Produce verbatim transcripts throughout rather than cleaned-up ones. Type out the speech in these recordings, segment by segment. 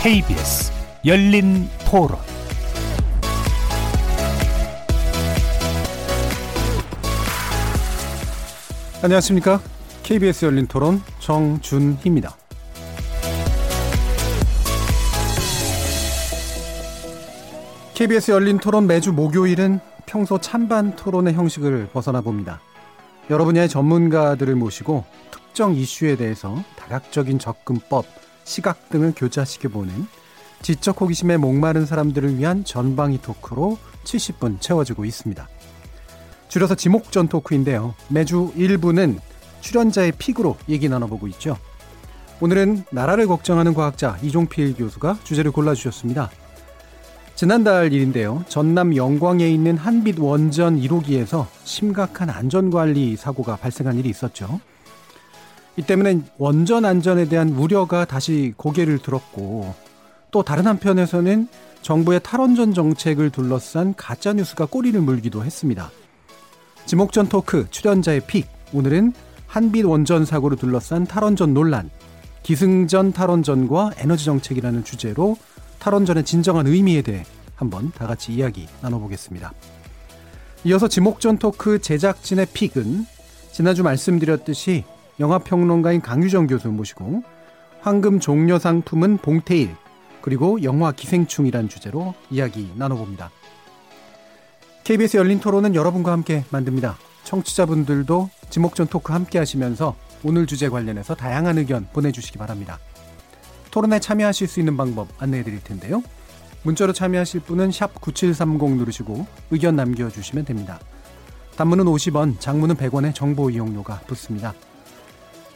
케이비에스 열린토론 안녕하십니까? 케이비에스 열린토론 정준희입니다. 케이비에스 열린토론 매주 목요일은 평소 찬반 토론의 형식을 벗어나 봅니다. 여러 분야의 전문가들을 모시고 특정 이슈에 대해서 다각적인 접근법, 시각 등을 교차시켜보는 지적 호기심에 목마른 사람들을 위한 전방위 토크로 칠십 분 채워지고 있습니다. 줄여서 지목전 토크인데요. 매주 일 부는 출연자의 픽으로 얘기 나눠보고 있죠. 오늘은 나라를 걱정하는 과학자 이종필 교수가 주제를 골라주셨습니다. 지난달 일인데요. 전남 영광에 있는 한빛 원전 일 호기에서 심각한 안전관리 사고가 발생한 일이 있었죠. 이 때문에 원전 안전에 대한 우려가 다시 고개를 들었고 또 다른 한편에서는 정부의 탈원전 정책을 둘러싼 가짜뉴스가 꼬리를 물기도 했습니다. 지목전 토크 출연자의 픽, 오늘은 한빛 원전 사고를 둘러싼 탈원전 논란, 기승전 탈원전과 에너지 정책이라는 주제로 탈원전의 진정한 의미에 대해 한번 다 같이 이야기 나눠보겠습니다. 이어서 지목전 토크 제작진의 픽은 지난주 말씀드렸듯이 영화평론가인 강유정 교수 모시고 황금종려상 품은 봉태일, 그리고 영화 기생충이란 주제로 이야기 나눠봅니다. 케이비에스 열린토론은 여러분과 함께 만듭니다. 청취자분들도 지목전 토크 함께 하시면서 오늘 주제 관련해서 다양한 의견 보내주시기 바랍니다. 토론에 참여하실 수 있는 방법 안내해드릴 텐데요. 문자로 참여하실 분은 샵 구칠삼공 누르시고 의견 남겨주시면 됩니다. 단문은 오십 원, 장문은 백 원의 정보 이용료가 붙습니다.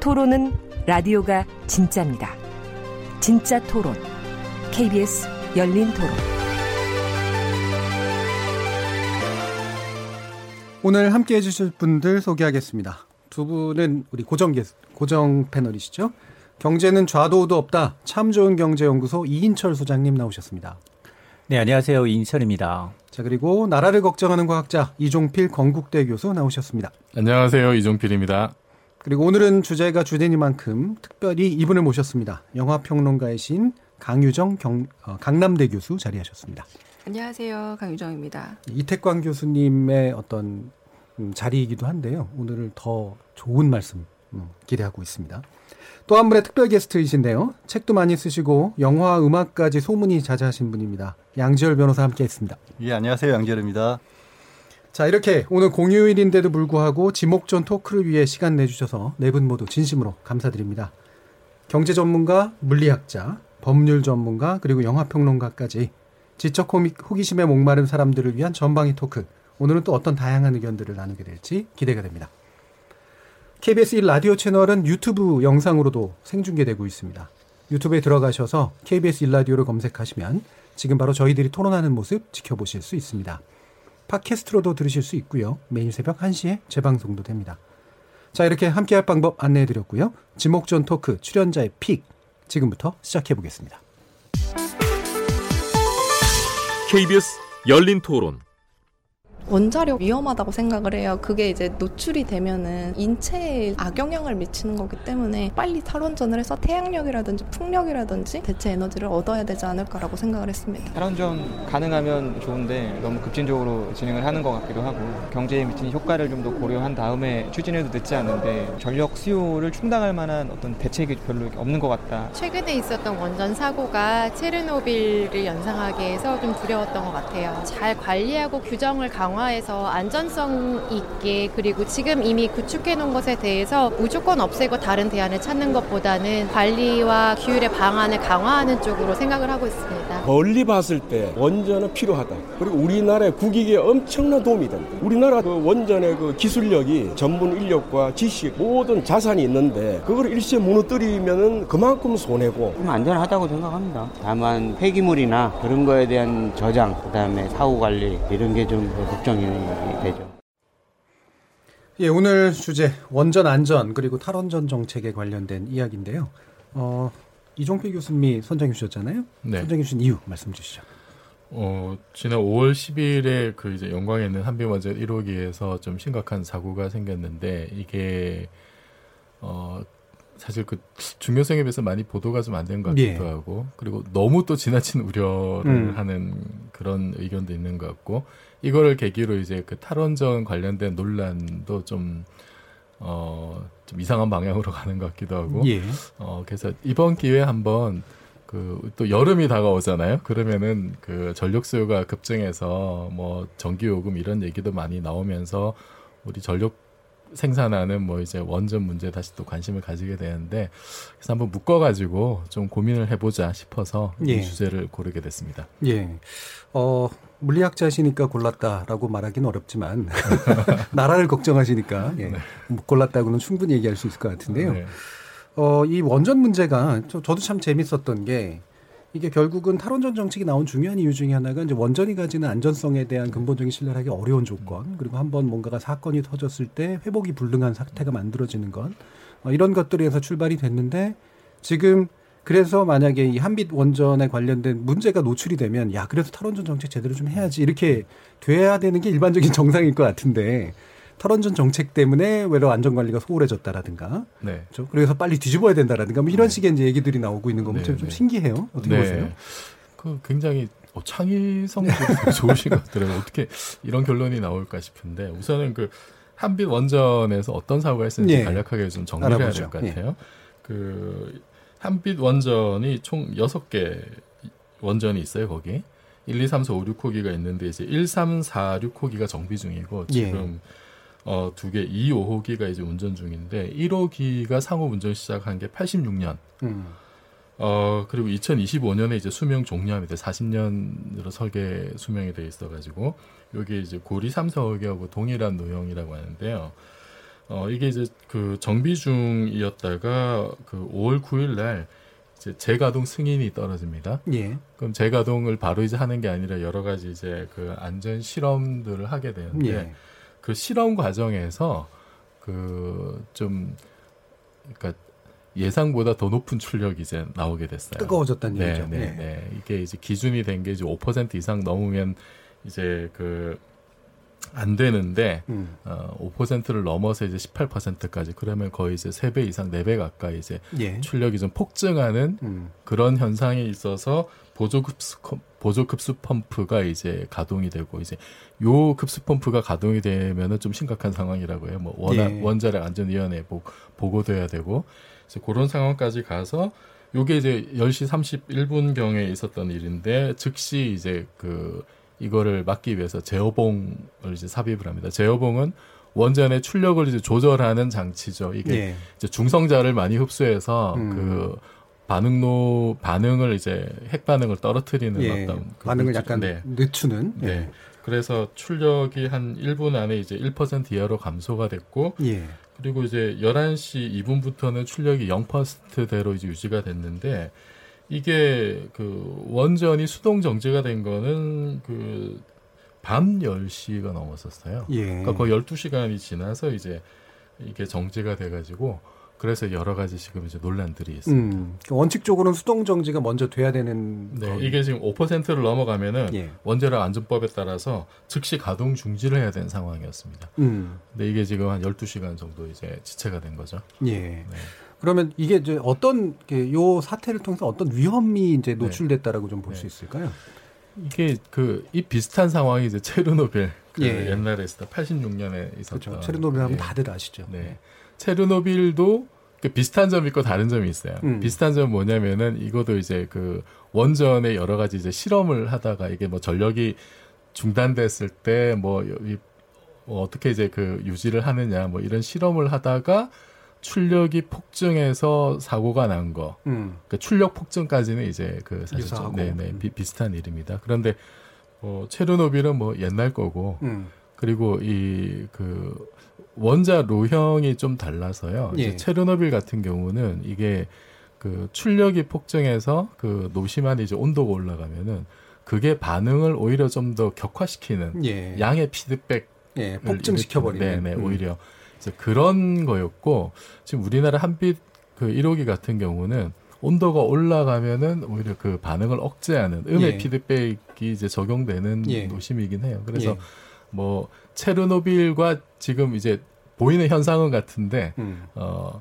토론은 라디오가 진짜입니다. 진짜 토론, 케이비에스 열린 토론. 오늘 함께해 주실 분들 소개하겠습니다. 두 분은 우리 고정 게스트, 고정 패널이시죠? 경제는 좌도우도 없다. 참 좋은 경제연구소 이인철 소장님 나오셨습니다. 네, 안녕하세요. 이인철입니다. 자, 그리고 나라를 걱정하는 과학자 이종필 건국대 교수 나오셨습니다. 안녕하세요. 이종필입니다. 그리고 오늘은 주제가 주제니만큼 특별히 이분을 모셨습니다. 영화평론가이신 강유정 경, 어, 강남대 교수 자리하셨습니다. 안녕하세요. 강유정입니다. 이태광 교수님의 어떤 음, 자리이기도 한데요. 오늘은 더 좋은 말씀 음, 기대하고 있습니다. 또 한 분의 특별 게스트이신데요. 책도 많이 쓰시고 영화, 음악까지 소문이 자자하신 분입니다. 양지열 변호사 함께했습니다. 예, 안녕하세요. 양지열입니다. 자, 이렇게 오늘 공휴일인데도 불구하고 지목전 토크를 위해 시간 내주셔서 네 분 모두 진심으로 감사드립니다. 경제 전문가, 물리학자, 법률 전문가, 그리고 영화평론가까지 지적 호기심에 목마른 사람들을 위한 전방위 토크, 오늘은 또 어떤 다양한 의견들을 나누게 될지 기대가 됩니다. 케이비에스 일 라디오 채널은 유튜브 영상으로도 생중계되고 있습니다. 유튜브에 들어가셔서 케이비에스 일 라디오를 검색하시면 지금 바로 저희들이 토론하는 모습 지켜보실 수 있습니다. 팟캐스트로도 들으실 수 있고요. 매일 새벽 한 시에 재방송도 됩니다. 자, 이렇게 함께할 방법 안내해드렸고요. 지목전 토크 출연자의 픽, 지금부터 시작해보겠습니다. 케이비에스 열린토론. 원자력 위험하다고 생각을 해요. 그게 이제 노출이 되면은 인체에 악영향을 미치는 거기 때문에 빨리 탈원전을 해서 태양력이라든지 풍력이라든지 대체 에너지를 얻어야 되지 않을까라고 생각을 했습니다. 탈원전 가능하면 좋은데 너무 급진적으로 진행을 하는 것 같기도 하고 경제에 미치는 효과를 좀 더 고려한 다음에 추진해도 늦지 않은데 전력 수요를 충당할 만한 어떤 대책이 별로 없는 것 같다. 최근에 있었던 원전 사고가 체르노빌을 연상하게 해서 좀 두려웠던 것 같아요. 잘 관리하고 규정을 강화하고 영화에서 안전성 있게 그리고 지금 이미 구축해놓은 것에 대해서 무조건 없애고 다른 대안을 찾는 것보다는 관리와 규율의 방안을 강화하는 쪽으로 생각을 하고 있습니다. 멀리 봤을 때 원전은 필요하다. 그리고 우리나라의 국익에 엄청난 도움이 된다. 우리나라 그 원전의 그 기술력이 전문 인력과 지식 모든 자산이 있는데 그걸 일시에 무너뜨리면은 그만큼 손해고 안전하다고 생각합니다. 다만 폐기물이나 그런 거에 대한 저장, 그다음에 사후 관리 이런 게 좀 걱정이 되죠. 예, 오늘 주제 원전 안전 그리고 탈원전 정책에 관련된 이야기인데요. 어, 이종필 교수님이 선정해 주셨잖아요. 네. 선정해 주신 이유 말씀 주시죠. 어, 지난 오월 십이일에 그 이제 영광에 있는 한빛원전 일호기에서 좀 심각한 사고가 생겼는데 이게 어. 사실 그 중요성에 비해서 많이 보도가 좀 안 된 것 같기도 예. 하고 그리고 너무 또 지나친 우려를 음. 하는 그런 의견도 있는 것 같고 이거를 계기로 이제 그 탈원전 관련된 논란도 좀, 어, 좀 이상한 방향으로 가는 것 같기도 하고 예. 어, 그래서 이번 기회에 한번 그 또 여름이 다가오잖아요. 그러면은 그 전력 수요가 급증해서 뭐 전기 요금 이런 얘기도 많이 나오면서 우리 전력 생산하는 뭐 이제 원전 문제에 다시 또 관심을 가지게 되는데 그래서 한번 묶어가지고 좀 고민을 해보자 싶어서 예. 이 주제를 고르게 됐습니다. 예, 어 물리학자시니까 골랐다라고 말하기는 어렵지만 나라를 걱정하시니까 예. 네. 골랐다고는 충분히 얘기할 수 있을 것 같은데요. 네. 어, 이 원전 문제가 저, 저도 참 재밌었던 게 이게 결국은 탈원전 정책이 나온 중요한 이유 중에 하나가 이제 원전이 가지는 안전성에 대한 근본적인 신뢰를 하기 어려운 조건 그리고 한번 뭔가가 사건이 터졌을 때 회복이 불능한 사태가 만들어지는 것 이런 것들에서 출발이 됐는데 지금 그래서 만약에 이 한빛 원전에 관련된 문제가 노출이 되면 야 그래서 탈원전 정책 제대로 좀 해야지 이렇게 돼야 되는 게 일반적인 정상일 것 같은데 탈원전 정책 때문에 외로 안전관리가 소홀해졌다라든가, 네. 그렇죠? 그래서 빨리 뒤집어야 된다라든가, 뭐 이런 네. 식의 이제 얘기들이 나오고 있는 건 네, 좀, 네. 좀 신기해요. 어떻게 네. 보세요? 그 굉장히 어, 창의성도 좋으신 것 같더라고요. 어떻게 이런 결론이 나올까 싶은데, 우선은 그 한빛 원전에서 어떤 사고가 있었는지 네. 간략하게 좀 정리를 알아보죠. 해야 될 것 같아요. 네. 그 한빛 원전이 총 여섯 개 원전이 있어요, 거기. 일, 이, 삼, 사, 오, 육 호기가 있는데, 이제 일, 삼, 사, 육 호기가 정비 중이고, 지금 네. 어, 두 개, 이, 오 호기가 이제 운전 중인데, 일 호기가 상업 운전 시작한 게 팔십육년. 음. 어, 그리고 이천이십오년에 이제 수명 종료합니다. 사십년으로 설계 수명이 되어 있어가지고, 여기 이제 고리 삼, 사호기하고 동일한 노형이라고 하는데요. 어, 이게 이제 그 정비 중이었다가 그 오월 구일날 이제 재가동 승인이 떨어집니다. 예. 그럼 재가동을 바로 이제 하는 게 아니라 여러 가지 이제 그 안전 실험들을 하게 되는데, 예. 그 실험 과정에서 그 좀 그러니까 예상보다 더 높은 출력이 이제 나오게 됐어요. 뜨거워졌다는 네, 얘기죠. 네, 네. 네. 이게 이제 기준이 된 게 이제 오 퍼센트 이상 넘으면 이제 그 안 되는데 음. 어, 오 퍼센트를 넘어서 이제 십팔 퍼센트까지 그러면 거의 이제 세 배 이상 네 배 가까이 이제 예. 출력이 좀 폭증하는 음. 그런 현상이 있어서 보조급수 보조급수 펌프가 이제 가동이 되고 이제 요 급수 펌프가 가동이 되면은 좀 심각한 상황이라고 해요. 뭐 원하, 예. 원자력 안전위원회 보, 보고돼야 되고 이제 그런 상황까지 가서 요게 이제 열 시 삼십일 분 경에 있었던 일인데 즉시 이제 그 이거를 막기 위해서 제어봉을 이제 삽입을 합니다. 제어봉은 원전의 출력을 이제 조절하는 장치죠. 이게 예. 이제 중성자를 많이 흡수해서 음. 그 반응로 반응을 이제 핵 반응을 떨어뜨리는 예. 어떤 그 반응을 늦추, 약간 네. 늦추는. 네. 예. 그래서 출력이 한 일 분 안에 이제 일 퍼센트 이하로 감소가 됐고, 예. 그리고 이제 열한 시 이 분부터는 출력이 영 퍼센트대로 이제 유지가 됐는데. 이게 그 원전이 수동 정지가 된 거는 그 밤 열 시가 넘었었어요. 예. 그러니까 거의 열두 시간이 지나서 이제 이게 정지가 돼 가지고 그래서 여러 가지 지금 이제 논란들이 있습니다. 음, 원칙적으로는 수동 정지가 먼저 돼야 되는 네, 건... 이게 지금 오 퍼센트를 넘어가면은 예. 원자력 안전법에 따라서 즉시 가동 중지를 해야 되는 상황이었습니다. 음. 근데 이게 지금 한 열두 시간 정도 이제 지체가 된 거죠. 예. 네. 그러면 이게 이제 어떤 요 사태를 통해서 어떤 위험이 이제 노출됐다라고 네. 좀 볼 수 네. 있을까요? 이게 그 이 비슷한 상황이 이제 체르노빌 그 예. 옛날에 있었다 팔십육년에 있었죠. 그렇죠. 체르노빌 하면 예. 다들 아시죠. 네. 네. 체르노빌도 그 비슷한 점이 있고 다른 점이 있어요. 음. 비슷한 점은 뭐냐면은 이것도 이제 그 원전에 여러 가지 이제 실험을 하다가 이게 뭐 전력이 중단됐을 때 뭐 어떻게 이제 그 유지를 하느냐 뭐 이런 실험을 하다가 출력이 폭증해서 사고가 난 거. 음. 그러니까 출력 폭증까지는 이제 그 사실 좀, 네네, 비, 비슷한 일입니다. 그런데 어, 체르노빌은 뭐 옛날 거고, 음. 그리고 이 그 원자 로형이 좀 달라서요. 예. 이제 체르노빌 같은 경우는 이게 그 출력이 폭증해서 그 노심한 이제 온도가 올라가면은 그게 반응을 오히려 좀 더 격화시키는, 예. 양의 피드백, 예, 폭증시켜버리는, 네네, 음. 오히려. 그래서 그런 거였고, 지금 우리나라 한빛 그 일 호기 같은 경우는 온도가 올라가면은 오히려 그 반응을 억제하는 음의, 예. 피드백이 이제 적용되는, 예. 노심이긴 해요. 그래서, 예. 뭐 체르노빌과 지금 이제 보이는 현상은 같은데, 음. 어,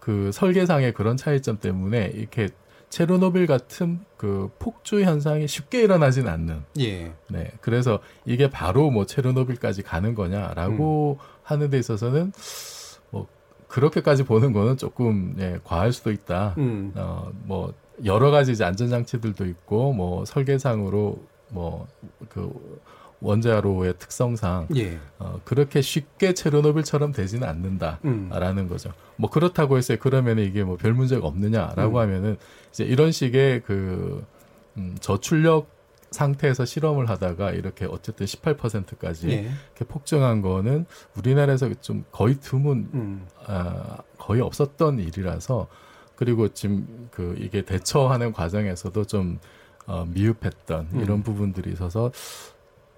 그 설계상의 그런 차이점 때문에 이렇게 체르노빌 같은 그 폭주 현상이 쉽게 일어나진 않는. 예. 네. 그래서 이게 바로 뭐 체르노빌까지 가는 거냐라고, 음. 하는 데 있어서는 뭐 그렇게까지 보는 거는 조금, 예, 과할 수도 있다. 음. 어, 뭐 여러 가지 이제 안전장치들도 있고 뭐 설계상으로 뭐 그 원자로의 특성상, 예. 어, 그렇게 쉽게 체르노빌처럼 되지는 않는다라는, 음. 거죠. 뭐 그렇다고 해서 그러면 이게 뭐 별 문제가 없느냐라고, 음. 하면은 이제 이런 식의 그 음, 저출력 상태에서 실험을 하다가 이렇게 어쨌든 십팔 퍼센트까지, 예. 이렇게 폭증한 거는 우리나라에서 좀 거의 드문, 음. 아, 거의 없었던 일이라서, 그리고 지금 그 이게 대처하는 과정에서도 좀 어, 미흡했던, 음. 이런 부분들이 있어서.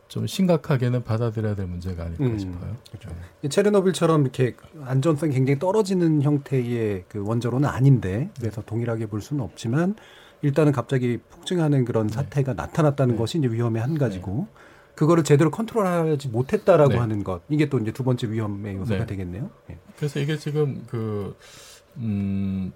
좀 심각하게는 받아들여야 될 문제가 아닐까, 음, 싶어요. 그렇죠. 네. 체르노빌처럼 이렇게 안전성 굉장히 떨어지는 형태의 그 원자로는 아닌데, 그래서, 네. 동일하게 볼 수는 없지만 일단은 갑자기 폭증하는 그런 사태가, 네. 나타났다는, 네. 것이 이제 위험의 한 가지고, 네. 그거를 제대로 컨트롤하지 못했다라고, 네. 하는 것, 이게 또 이제 두 번째 위험의 요소가, 네. 되겠네요. 네. 그래서 이게 지금 그 음.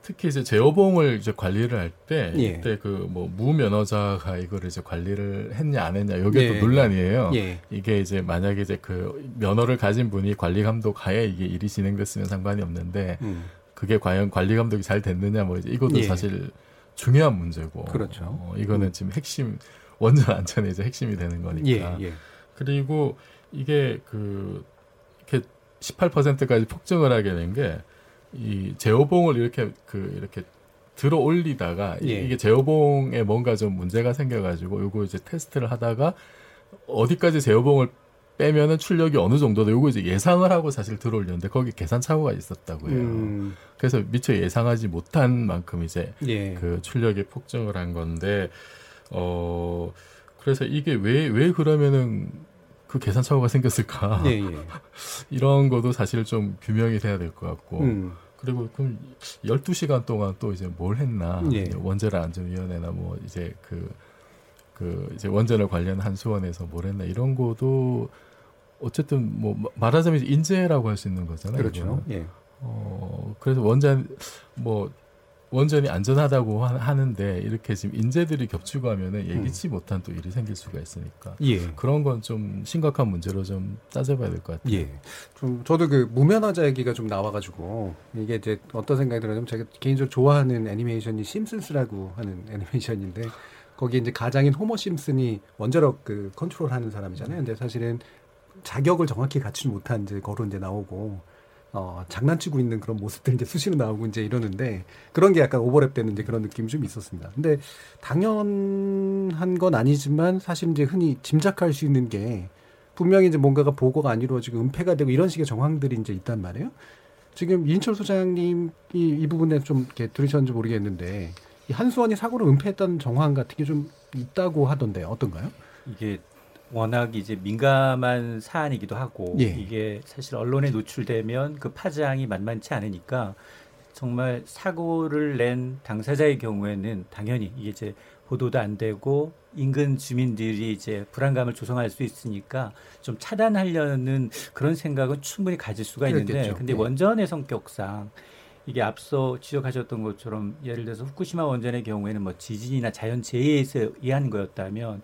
특히 이제 제어봉을 이제 관리를 할 때, 예. 이때 그 뭐 무면허자가 이걸 이제 관리를 했냐 안 했냐 여기에, 예. 또 논란이에요. 예. 이게 이제 만약에 이제 그 면허를 가진 분이 관리 감독 하에 이게 일이 진행됐으면 상관이 없는데, 음. 그게 과연 관리 감독이 잘 됐느냐 뭐 이제 이것도, 예. 사실 중요한 문제고. 그렇죠. 어, 이거는 음. 지금 핵심 원전 안전의 이제 핵심이 되는 거니까. 예. 예. 그리고 이게 그 이렇게 십팔 퍼센트까지 폭증을 하게 된 게. 이 제어봉을 이렇게 그 이렇게 들어 올리다가, 예. 이게 제어봉에 뭔가 좀 문제가 생겨가지고 요거 이제 테스트를 하다가 어디까지 제어봉을 빼면은 출력이 어느 정도다 요거 이제 예상을 하고 사실 들어 올렸는데 거기 계산 착오가 있었다고요. 음. 그래서 미처 예상하지 못한 만큼 이제, 예. 그 출력이 폭증을 한 건데, 어 그래서 이게 왜 왜 그러면은 그 계산 착오가 생겼을까? 예, 예. 이런 것도 사실 좀 규명이 돼야 될 것 같고, 음. 그리고 그럼 열두 시간 동안 또 이제 뭘 했나? 예. 원자력 안전위원회나 뭐 이제 그, 그 이제 원전을 관련 한수원에서 뭘 했나 이런 것도 어쨌든 뭐 말하자면 인재라고 할 수 있는 거잖아요. 그렇죠. 예. 어 그래서 원전 뭐 원전이 안전하다고 하는데 이렇게 지금 인재들이 겹치고 하면은 예기치 못한 또 일이 생길 수가 있으니까, 예. 그런 건 좀 심각한 문제로 좀 따져봐야 될 것 같아요. 예. 좀 저도 그 무면허자 얘기가 좀 나와가지고 이게 이제 어떤 생각이 들어요? 제가 개인적으로 좋아하는 애니메이션이 심슨스라고 하는 애니메이션인데 거기 이제 가장인 호머 심슨이 원자력 그 컨트롤하는 사람이잖아요. 근데 사실은 자격을 정확히 갖추지 못한 이제 거로 이제 나오고. 어, 장난치고 있는 그런 모습들 이제 수시로 나오고 이제 이러는데 그런 게 약간 오버랩되는 이제 그런 느낌이 좀 있었습니다. 근데 당연한 건 아니지만 사실 이제 흔히 짐작할 수 있는 게 분명히 이제 뭔가가 보고가 안 이루어지고 은폐가 되고 이런 식의 정황들이 이제 있단 말이에요. 지금 이인철 소장님이 이 부분에 좀 이렇게 들으셨는지 모르겠는데 이 한수원이 사고를 은폐했던 정황 같은 게 좀 있다고 하던데 어떤가요? 이게 워낙 이제 민감한 사안이기도 하고, 예. 이게 사실 언론에 노출되면 그 파장이 만만치 않으니까 정말 사고를 낸 당사자의 경우에는 당연히 이게 이제 보도도 안 되고 인근 주민들이 이제 불안감을 조성할 수 있으니까 좀 차단하려는 그런 생각은 충분히 가질 수가 있는데, 그렇겠죠. 근데, 네. 원전의 성격상 이게 앞서 지적하셨던 것처럼 예를 들어서 후쿠시마 원전의 경우에는 뭐 지진이나 자연재해에 의한 거였다면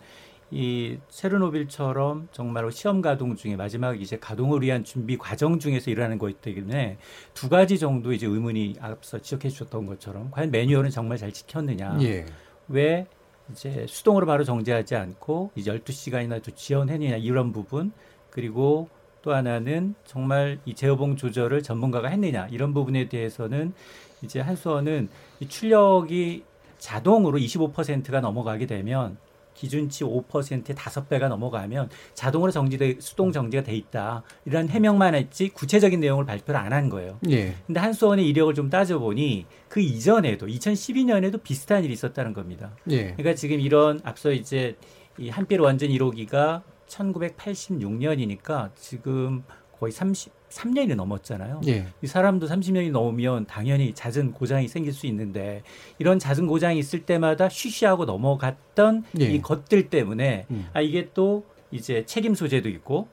이 체르노빌처럼 정말로 시험 가동 중에 마지막 이제 가동을 위한 준비 과정 중에서 일어나는 거기 때문에 두 가지 정도 이제 의문이 앞서 지적해 주셨던 것처럼 과연 매뉴얼은 정말 잘 지켰느냐, 예. 왜 이제 수동으로 바로 정지하지 않고 열두 시간이나 또 지연했느냐 이런 부분, 그리고 또 하나는 정말 이 제어봉 조절을 전문가가 했느냐 이런 부분에 대해서는 이제 한수원은 이 출력이 자동으로 이십오 퍼센트가 넘어가게 되면 기준치 오 퍼센트의 다섯 배가 넘어가면 자동으로 정지돼, 수동 정지가 돼 있다. 이런 해명만 했지 구체적인 내용을 발표를 안 한 거예요. 예. 근데 한수원의 이력을 좀 따져보니 그 이전에도 이천십이 년에도 비슷한 일이 있었다는 겁니다. 예. 그러니까 지금 이런 앞서 이제 이 한빛 원전 일 호기가 천구백팔십육 년이니까 지금 거의 삼십삼 년이 넘었잖아요. 예. 이 사람도 삼십 년이 넘으면 당연히 잦은 고장이 생길 수 있는데 이런 잦은 고장이 있을 때마다 쉬쉬하고 넘어갔던 예. 이 것들 때문에 음. 아 이게 또 이제 책임 소재도 있고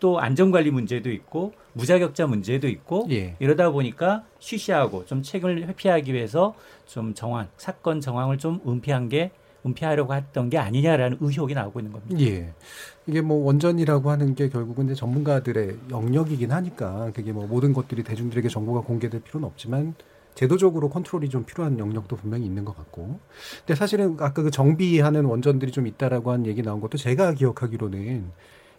또 안전관리 문제도 있고 무자격자 문제도 있고 예. 이러다 보니까 쉬쉬하고 좀 책임을 회피하기 위해서 좀 정황, 사건 정황을 좀 은폐한 게 은폐하려고 했던 게 아니냐라는 의혹이 나오고 있는 겁니다. 예. 이게 뭐 원전이라고 하는 게 결국은 이제 전문가들의 영역이긴 하니까 그게 뭐 모든 것들이 대중들에게 정보가 공개될 필요는 없지만 제도적으로 컨트롤이 좀 필요한 영역도 분명히 있는 것 같고. 근데 사실은 아까 그 정비하는 원전들이 좀 있다라고 한 얘기 나온 것도 제가 기억하기로는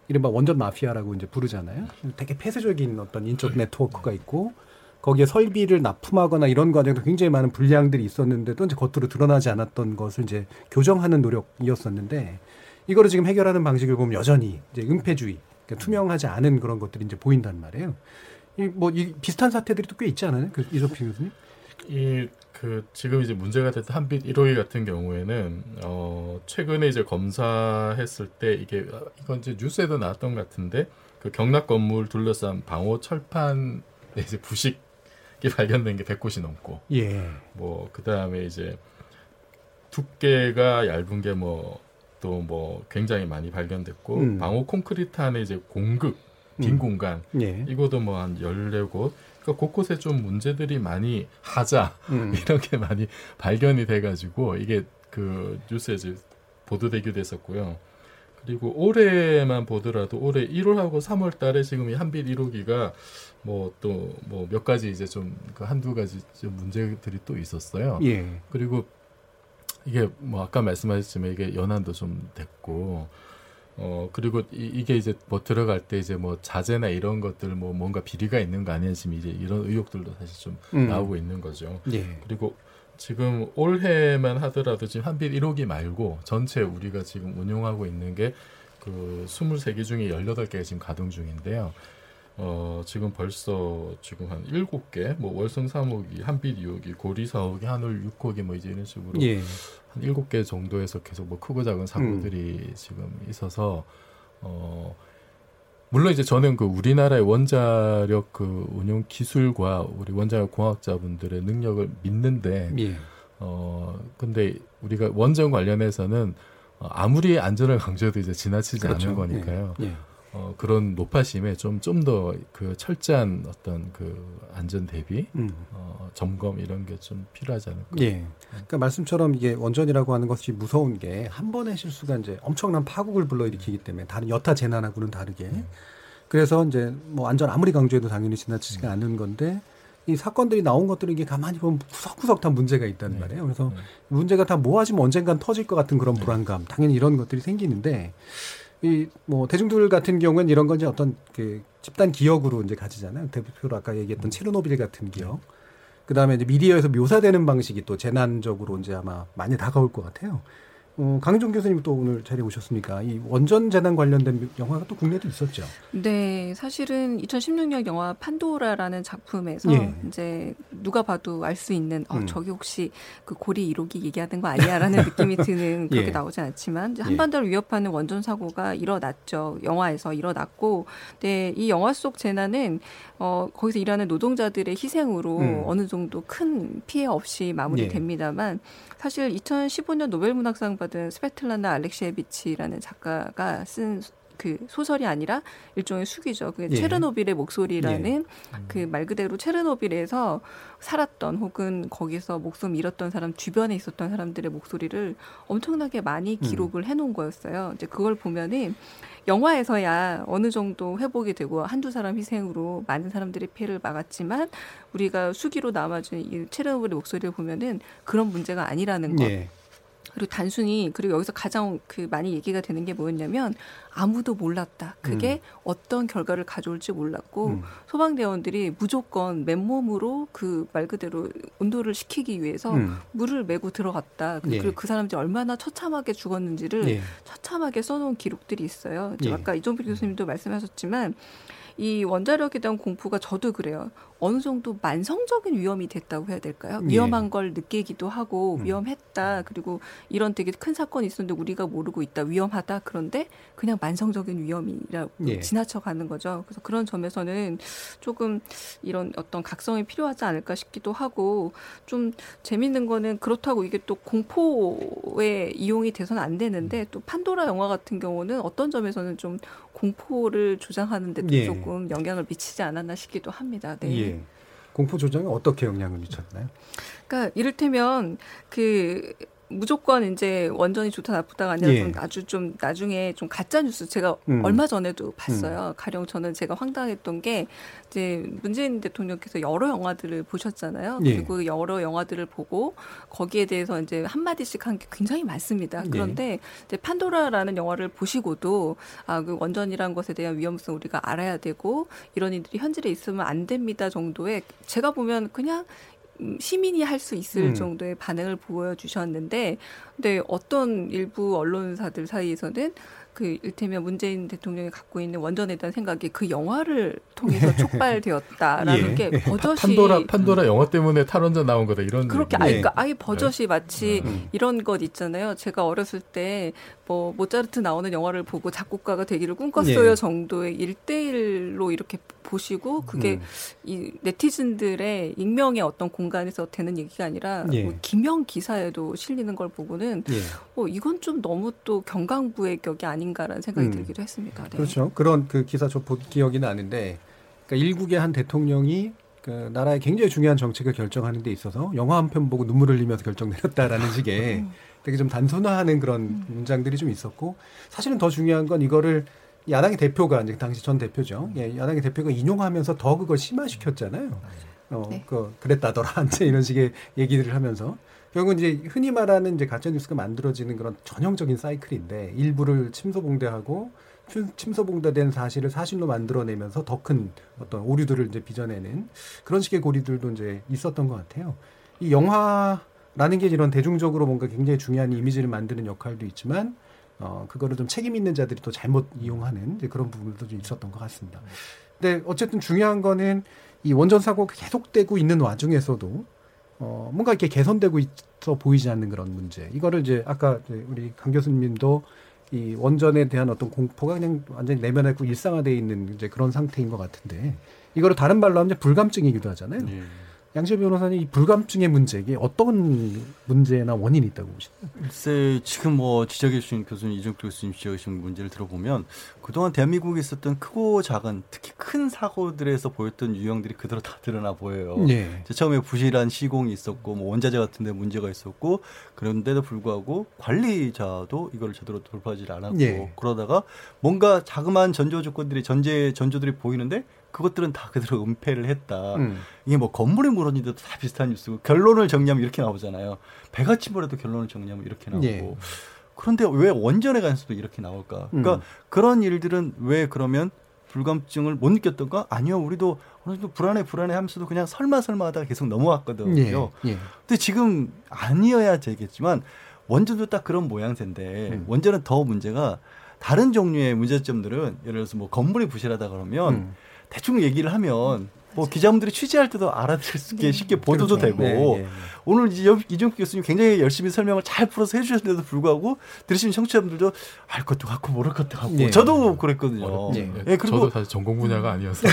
이른바 원전 마피아라고 이제 부르잖아요. 되게 폐쇄적인 어떤 인적 네트워크가 있고 거기에 설비를 납품하거나 이런 과정도 굉장히 많은 불량들이 있었는데도 이제 겉으로 드러나지 않았던 것을 이제 교정하는 노력이었었는데 이거를 지금 해결하는 방식을 보면 여전히 이제 은폐주의, 그러니까 투명하지 않은 그런 것들이 이제 보인단 말이에요. 이 뭐 이 비슷한 사태들이 또 꽤 있지 않아요, 그 이종필 교수님? 이 그 지금 이제 문제가 됐던 한빛 일 호기 같은 경우에는 어 최근에 이제 검사했을 때 이게 이건 이제 뉴스에도 나왔던 것 같은데 그 경락 건물 둘러싼 방호 철판 이제 부식 발견된 게 백 곳이 넘고, 예. 뭐 그다음에 이제 두께가 얇은 게 뭐 또 뭐 굉장히 많이 발견됐고, 음. 방호 콘크리트 안에 이제 공극 빈 음. 공간, 예. 이것도 뭐 한 열네 곳, 그러니까 곳곳에 좀 문제들이 많이 하자 음. 이런 게 많이 발견이 돼가지고 이게 그 뉴스에 이제 보도되기도 했었고요. 그리고 올해만 보더라도 올해 일월하고 삼월 달에 지금 이 한빛 일 호기가 뭐 또 뭐 몇 가지 이제 좀 그 한두 가지 좀 문제들이 또 있었어요. 예. 그리고 이게 뭐 아까 말씀하셨지만 이게 연한도 좀 됐고 어 그리고 이, 이게 이제 뭐 들어갈 때 이제 뭐 자재나 이런 것들 뭐 뭔가 비리가 있는 거 아니냐 지금 이제 이런 의혹들도 사실 좀 음. 나오고 있는 거죠. 예. 그리고 지금 올해만 하더라도 지금 한빛 일 호기 말고 전체 우리가 지금 운용하고 있는 게 그 스물세 개 중에 열여덟 개가 지금 가동 중인데요. 어, 지금 벌써 지금 한 일곱 개, 뭐 월성 삼 호기, 한빛 이 호기, 고리 사 호기, 한울 육 호기 뭐 이제 이런 식으로 예. 한 일곱 개 정도에서 계속 뭐 크고 작은 사고들이 음. 지금 있어서 어, 물론 이제 저는 그 우리나라의 원자력 그 운용 기술과 우리 원자력 공학자분들의 능력을 믿는데, 예. 어 근데 우리가 원전 관련해서는 아무리 안전을 강조해도 이제 지나치지 그렇죠. 않은 거니까요. 예. 예. 어 그런 노파심에 좀 좀 더 그 철저한 어떤 그 안전 대비, 음. 어, 점검 이런 게 좀 필요하지 않을까. 예. 그러니까 말씀처럼 이게 원전이라고 하는 것이 무서운 게 한 번의 실수가 이제 엄청난 파국을 불러일으키기 때문에 다른 여타 재난하고는 다르게. 음. 그래서 이제 뭐 안전 아무리 강조해도 당연히 지나치지가 음. 않은 건데 이 사건들이 나온 것들은 이게 가만히 보면 구석구석 다 문제가 있다는 네. 말이에요. 그래서 네. 문제가 다 모아지면 언젠간 터질 것 같은 그런 불안감, 네. 당연히 이런 것들이 생기는데. 이 뭐 대중들 같은 경우는 이런 건 이제 어떤 그 집단 기억으로 이제 가지잖아요. 대표로 아까 얘기했던 체르노빌 같은 기억. 그다음에 이제 미디어에서 묘사되는 방식이 또 재난적으로 이제 아마 많이 다가올 것 같아요. 어, 강유정 교수님 또 오늘 자리에 오셨으니까 이 원전 재난 관련된 영화가 또 국내에도 있었죠. 네, 사실은 이천십육 년 영화 판도라라는 작품에서 예. 이제 누가 봐도 알 수 있는 어, 음. 저기 혹시 그 고리 일 호기 얘기하는 거 아니야라는 느낌이 드는 그렇게 예. 나오진 않지만 한반도를 위협하는 원전 사고가 일어났죠. 영화에서 일어났고, 네, 이 영화 속 재난은 어, 거기서 일하는 노동자들의 희생으로 음. 어느 정도 큰 피해 없이 마무리됩니다만 예. 사실 이천십오 년 노벨문학상 받은 스베틀라나 알렉시에비치라는 작가가 쓴 그 소설이 아니라 일종의 숙이죠. 그게 예. 체르노빌의 목소리라는 예. 그 말 그대로 체르노빌에서 살았던 혹은 거기서 목숨 잃었던 사람 주변에 있었던 사람들의 목소리를 엄청나게 많이 기록을 음. 해놓은 거였어요. 이제 그걸 보면은 영화에서야 어느 정도 회복이 되고 한두 사람 희생으로 많은 사람들이 피해를 막았지만 우리가 수기로 남아준 이 체르노빌의 목소리를 보면은 그런 문제가 아니라는 것. 예. 그리고 단순히 그리고 여기서 가장 그 많이 얘기가 되는 게 뭐였냐면 아무도 몰랐다. 그게 음. 어떤 결과를 가져올지 몰랐고 음. 소방대원들이 무조건 맨몸으로 그 말 그대로 온도를 식히기 위해서 음. 물을 메고 들어갔다. 예. 그리고 그 사람들이 얼마나 처참하게 죽었는지를 예. 처참하게 써놓은 기록들이 있어요. 예. 아까 이종필 교수님도 말씀하셨지만 이 원자력에 대한 공포가 저도 그래요. 어느 정도 만성적인 위험이 됐다고 해야 될까요? 위험한 예. 걸 느끼기도 하고 위험했다. 그리고 이런 되게 큰 사건이 있었는데 우리가 모르고 있다. 위험하다. 그런데 그냥 만성적인 위험이라고 예. 지나쳐가는 거죠. 그래서 그런 점에서는 조금 이런 어떤 각성이 필요하지 않을까 싶기도 하고 좀 재밌는 거는 그렇다고 이게 또 공포에 이용이 돼서는 안 되는데 또 판도라 영화 같은 경우는 어떤 점에서는 좀 공포를 조장하는 데도 예. 조금 영향을 미치지 않았나 싶기도 합니다. 네. 예. 공포 조장에 어떻게 영향을 미쳤나요? 그러니까 이를테면 그 무조건 이제 원전이 좋다 나쁘다가 아니라 예. 좀 아주 좀 나중에 좀 가짜 뉴스 제가 음. 얼마 전에도 봤어요. 음. 가령 저는 제가 황당했던 게 이제 문재인 대통령께서 여러 영화들을 보셨잖아요. 예. 그리고 여러 영화들을 보고 거기에 대해서 이제 한 마디씩 한 게 굉장히 많습니다. 그런데 예. 이제 판도라라는 영화를 보시고도 아, 그 원전이란 것에 대한 위험성 우리가 알아야 되고 이런 일들이 현실에 있으면 안 됩니다 정도의 제가 보면 그냥 시민이 할 수 있을 음. 정도의 반응을 보여주셨는데, 근데 어떤 일부 언론사들 사이에서는 그 일테면 문재인 대통령이 갖고 있는 원전에 대한 생각이 그 영화를 통해서 촉발되었다라는 예. 게 버젓이 판도라 판도라 영화 때문에 탈원전 나온 거다 이런 그렇게 아예 그러니까 아예 버젓이 마치 음. 이런 것 있잖아요. 제가 어렸을 때 뭐 모차르트 나오는 영화를 보고 작곡가가 되기를 꿈꿨어요 예. 정도의 일대일로 이렇게 보시고 그게 음. 이 네티즌들의 익명의 어떤 공간에서 되는 얘기가 아니라 예. 뭐 기명 기사에도 실리는 걸 보고는 예. 어, 이건 좀 너무 또 경강부의 격이 아닌. 인가라는 생각이 음. 들기도 했습니다. 네. 그렇죠. 그런 그 기사 저 본 기억이 나는데, 그러니까 일국의 한 대통령이 그 나라의 굉장히 중요한 정책을 결정하는 데 있어서 영화 한 편 보고 눈물을 흘리면서 결정 내렸다라는 식의 음. 되게 좀 단순화하는 그런 음. 문장들이 좀 있었고, 사실은 더 중요한 건 이거를 야당의 대표가 이제 당시 전 대표죠. 음. 예, 야당의 대표가 인용하면서 더 그걸 심화시켰잖아요. 어, 네. 그 그랬다더라 이제 이런 식의 얘기들을 하면서. 결국은 이제 흔히 말하는 이제 가짜뉴스가 만들어지는 그런 전형적인 사이클인데, 일부를 침소봉대하고 침소봉대된 사실을 사실로 만들어내면서 더 큰 어떤 오류들을 이제 빚어내는 그런 식의 고리들도 이제 있었던 것 같아요. 이 영화라는 게 이런 대중적으로 뭔가 굉장히 중요한 이미지를 만드는 역할도 있지만, 어, 그거를 좀 책임 있는 자들이 또 잘못 이용하는 이제 그런 부분도 좀 있었던 것 같습니다. 근데 어쨌든 중요한 거는 이 원전 사고가 계속되고 있는 와중에서도 어, 뭔가 이렇게 개선되고 있어 보이지 않는 그런 문제. 이거를 이제 아까 우리 강 교수님도 이 원전에 대한 어떤 공포가 그냥 완전히 내면에 있고 일상화되어 있는 이제 그런 상태인 것 같은데, 이거를 다른 말로 하면 불감증이기도 하잖아요. 예. 양지열 변호사님, 이 불감증의 문제, 이게 어떤 문제나 원인이 있다고 보시나요? 글쎄, 지금 뭐 지적해 주신 교수님, 이종필 교수님 지적하신 문제를 들어보면 그동안 대한민국에 있었던 크고 작은, 특히 큰 사고들에서 보였던 유형들이 그대로 다 드러나 보여요. 네. 처음에 부실한 시공이 있었고 뭐 원자재 같은 데 문제가 있었고, 그런데도 불구하고 관리자도 이걸 제대로 돌파하지 않았고 네. 그러다가 뭔가 자그마한 전조 조건들이, 전제 전조들이 보이는데 그것들은 다 그대로 은폐를 했다. 음. 이게 뭐 건물이 무너진데도 다 비슷한 뉴스고, 결론을 정리하면 이렇게 나오잖아요. 배가 침몰해도 결론을 정리하면 이렇게 나오고. 예. 그런데 왜 원전에 관해서도 이렇게 나올까? 음. 그러니까 그런 일들은 왜 그러면 불감증을 못 느꼈던가? 아니요. 우리도 어느 정도 불안해 불안해 하면서도 그냥 설마 설마 하다가 계속 넘어갔거든요. 예. 예. 근데 지금 아니어야 되겠지만 원전도 딱 그런 모양새인데 음. 원전은 더 문제가 다른 종류의 문제점들은 예를 들어서 뭐 건물이 부실하다 그러면 음. 대충 얘기를 하면 뭐 기자분들이 취재할 때도 알아들을 수 있게 쉽게 보도도 그렇죠. 되고 네, 네. 오늘 이종필 교수님 굉장히 열심히 설명을 잘 풀어서 해주셨는데도 불구하고 들으시는 청취자분들도 알 것도 같고 모를 것도 같고 네. 저도 그랬거든요. 네. 네. 네, 그리고 저도 사실 전공 분야가 아니었어요.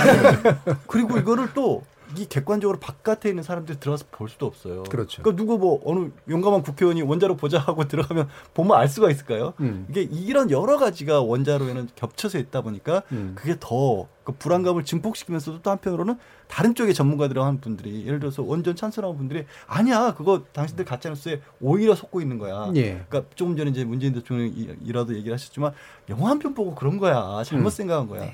그리고 이거를 또 이 객관적으로 바깥에 있는 사람들이 들어가서 볼 수도 없어요. 그렇죠. 그러니까 누구 뭐 어느 용감한 국회의원이 원자로 보자 하고 들어가면 보면 알 수가 있을까요? 음. 이게 이런 여러 가지가 원자로에는 겹쳐서 있다 보니까 음. 그게 더 그 불안감을 증폭시키면서도 또 한편으로는 다른 쪽의 전문가들이랑 하는 분들이, 예를 들어서 원전 찬스라는 분들이 아니야 그거 당신들 가짜뉴스에 오히려 속고 있는 거야. 예. 그러니까 조금 전에 이제 문재인 대통령이라도 얘기를 하셨지만 영화 한 편 보고 그런 거야. 잘못 음. 생각한 거야. 네.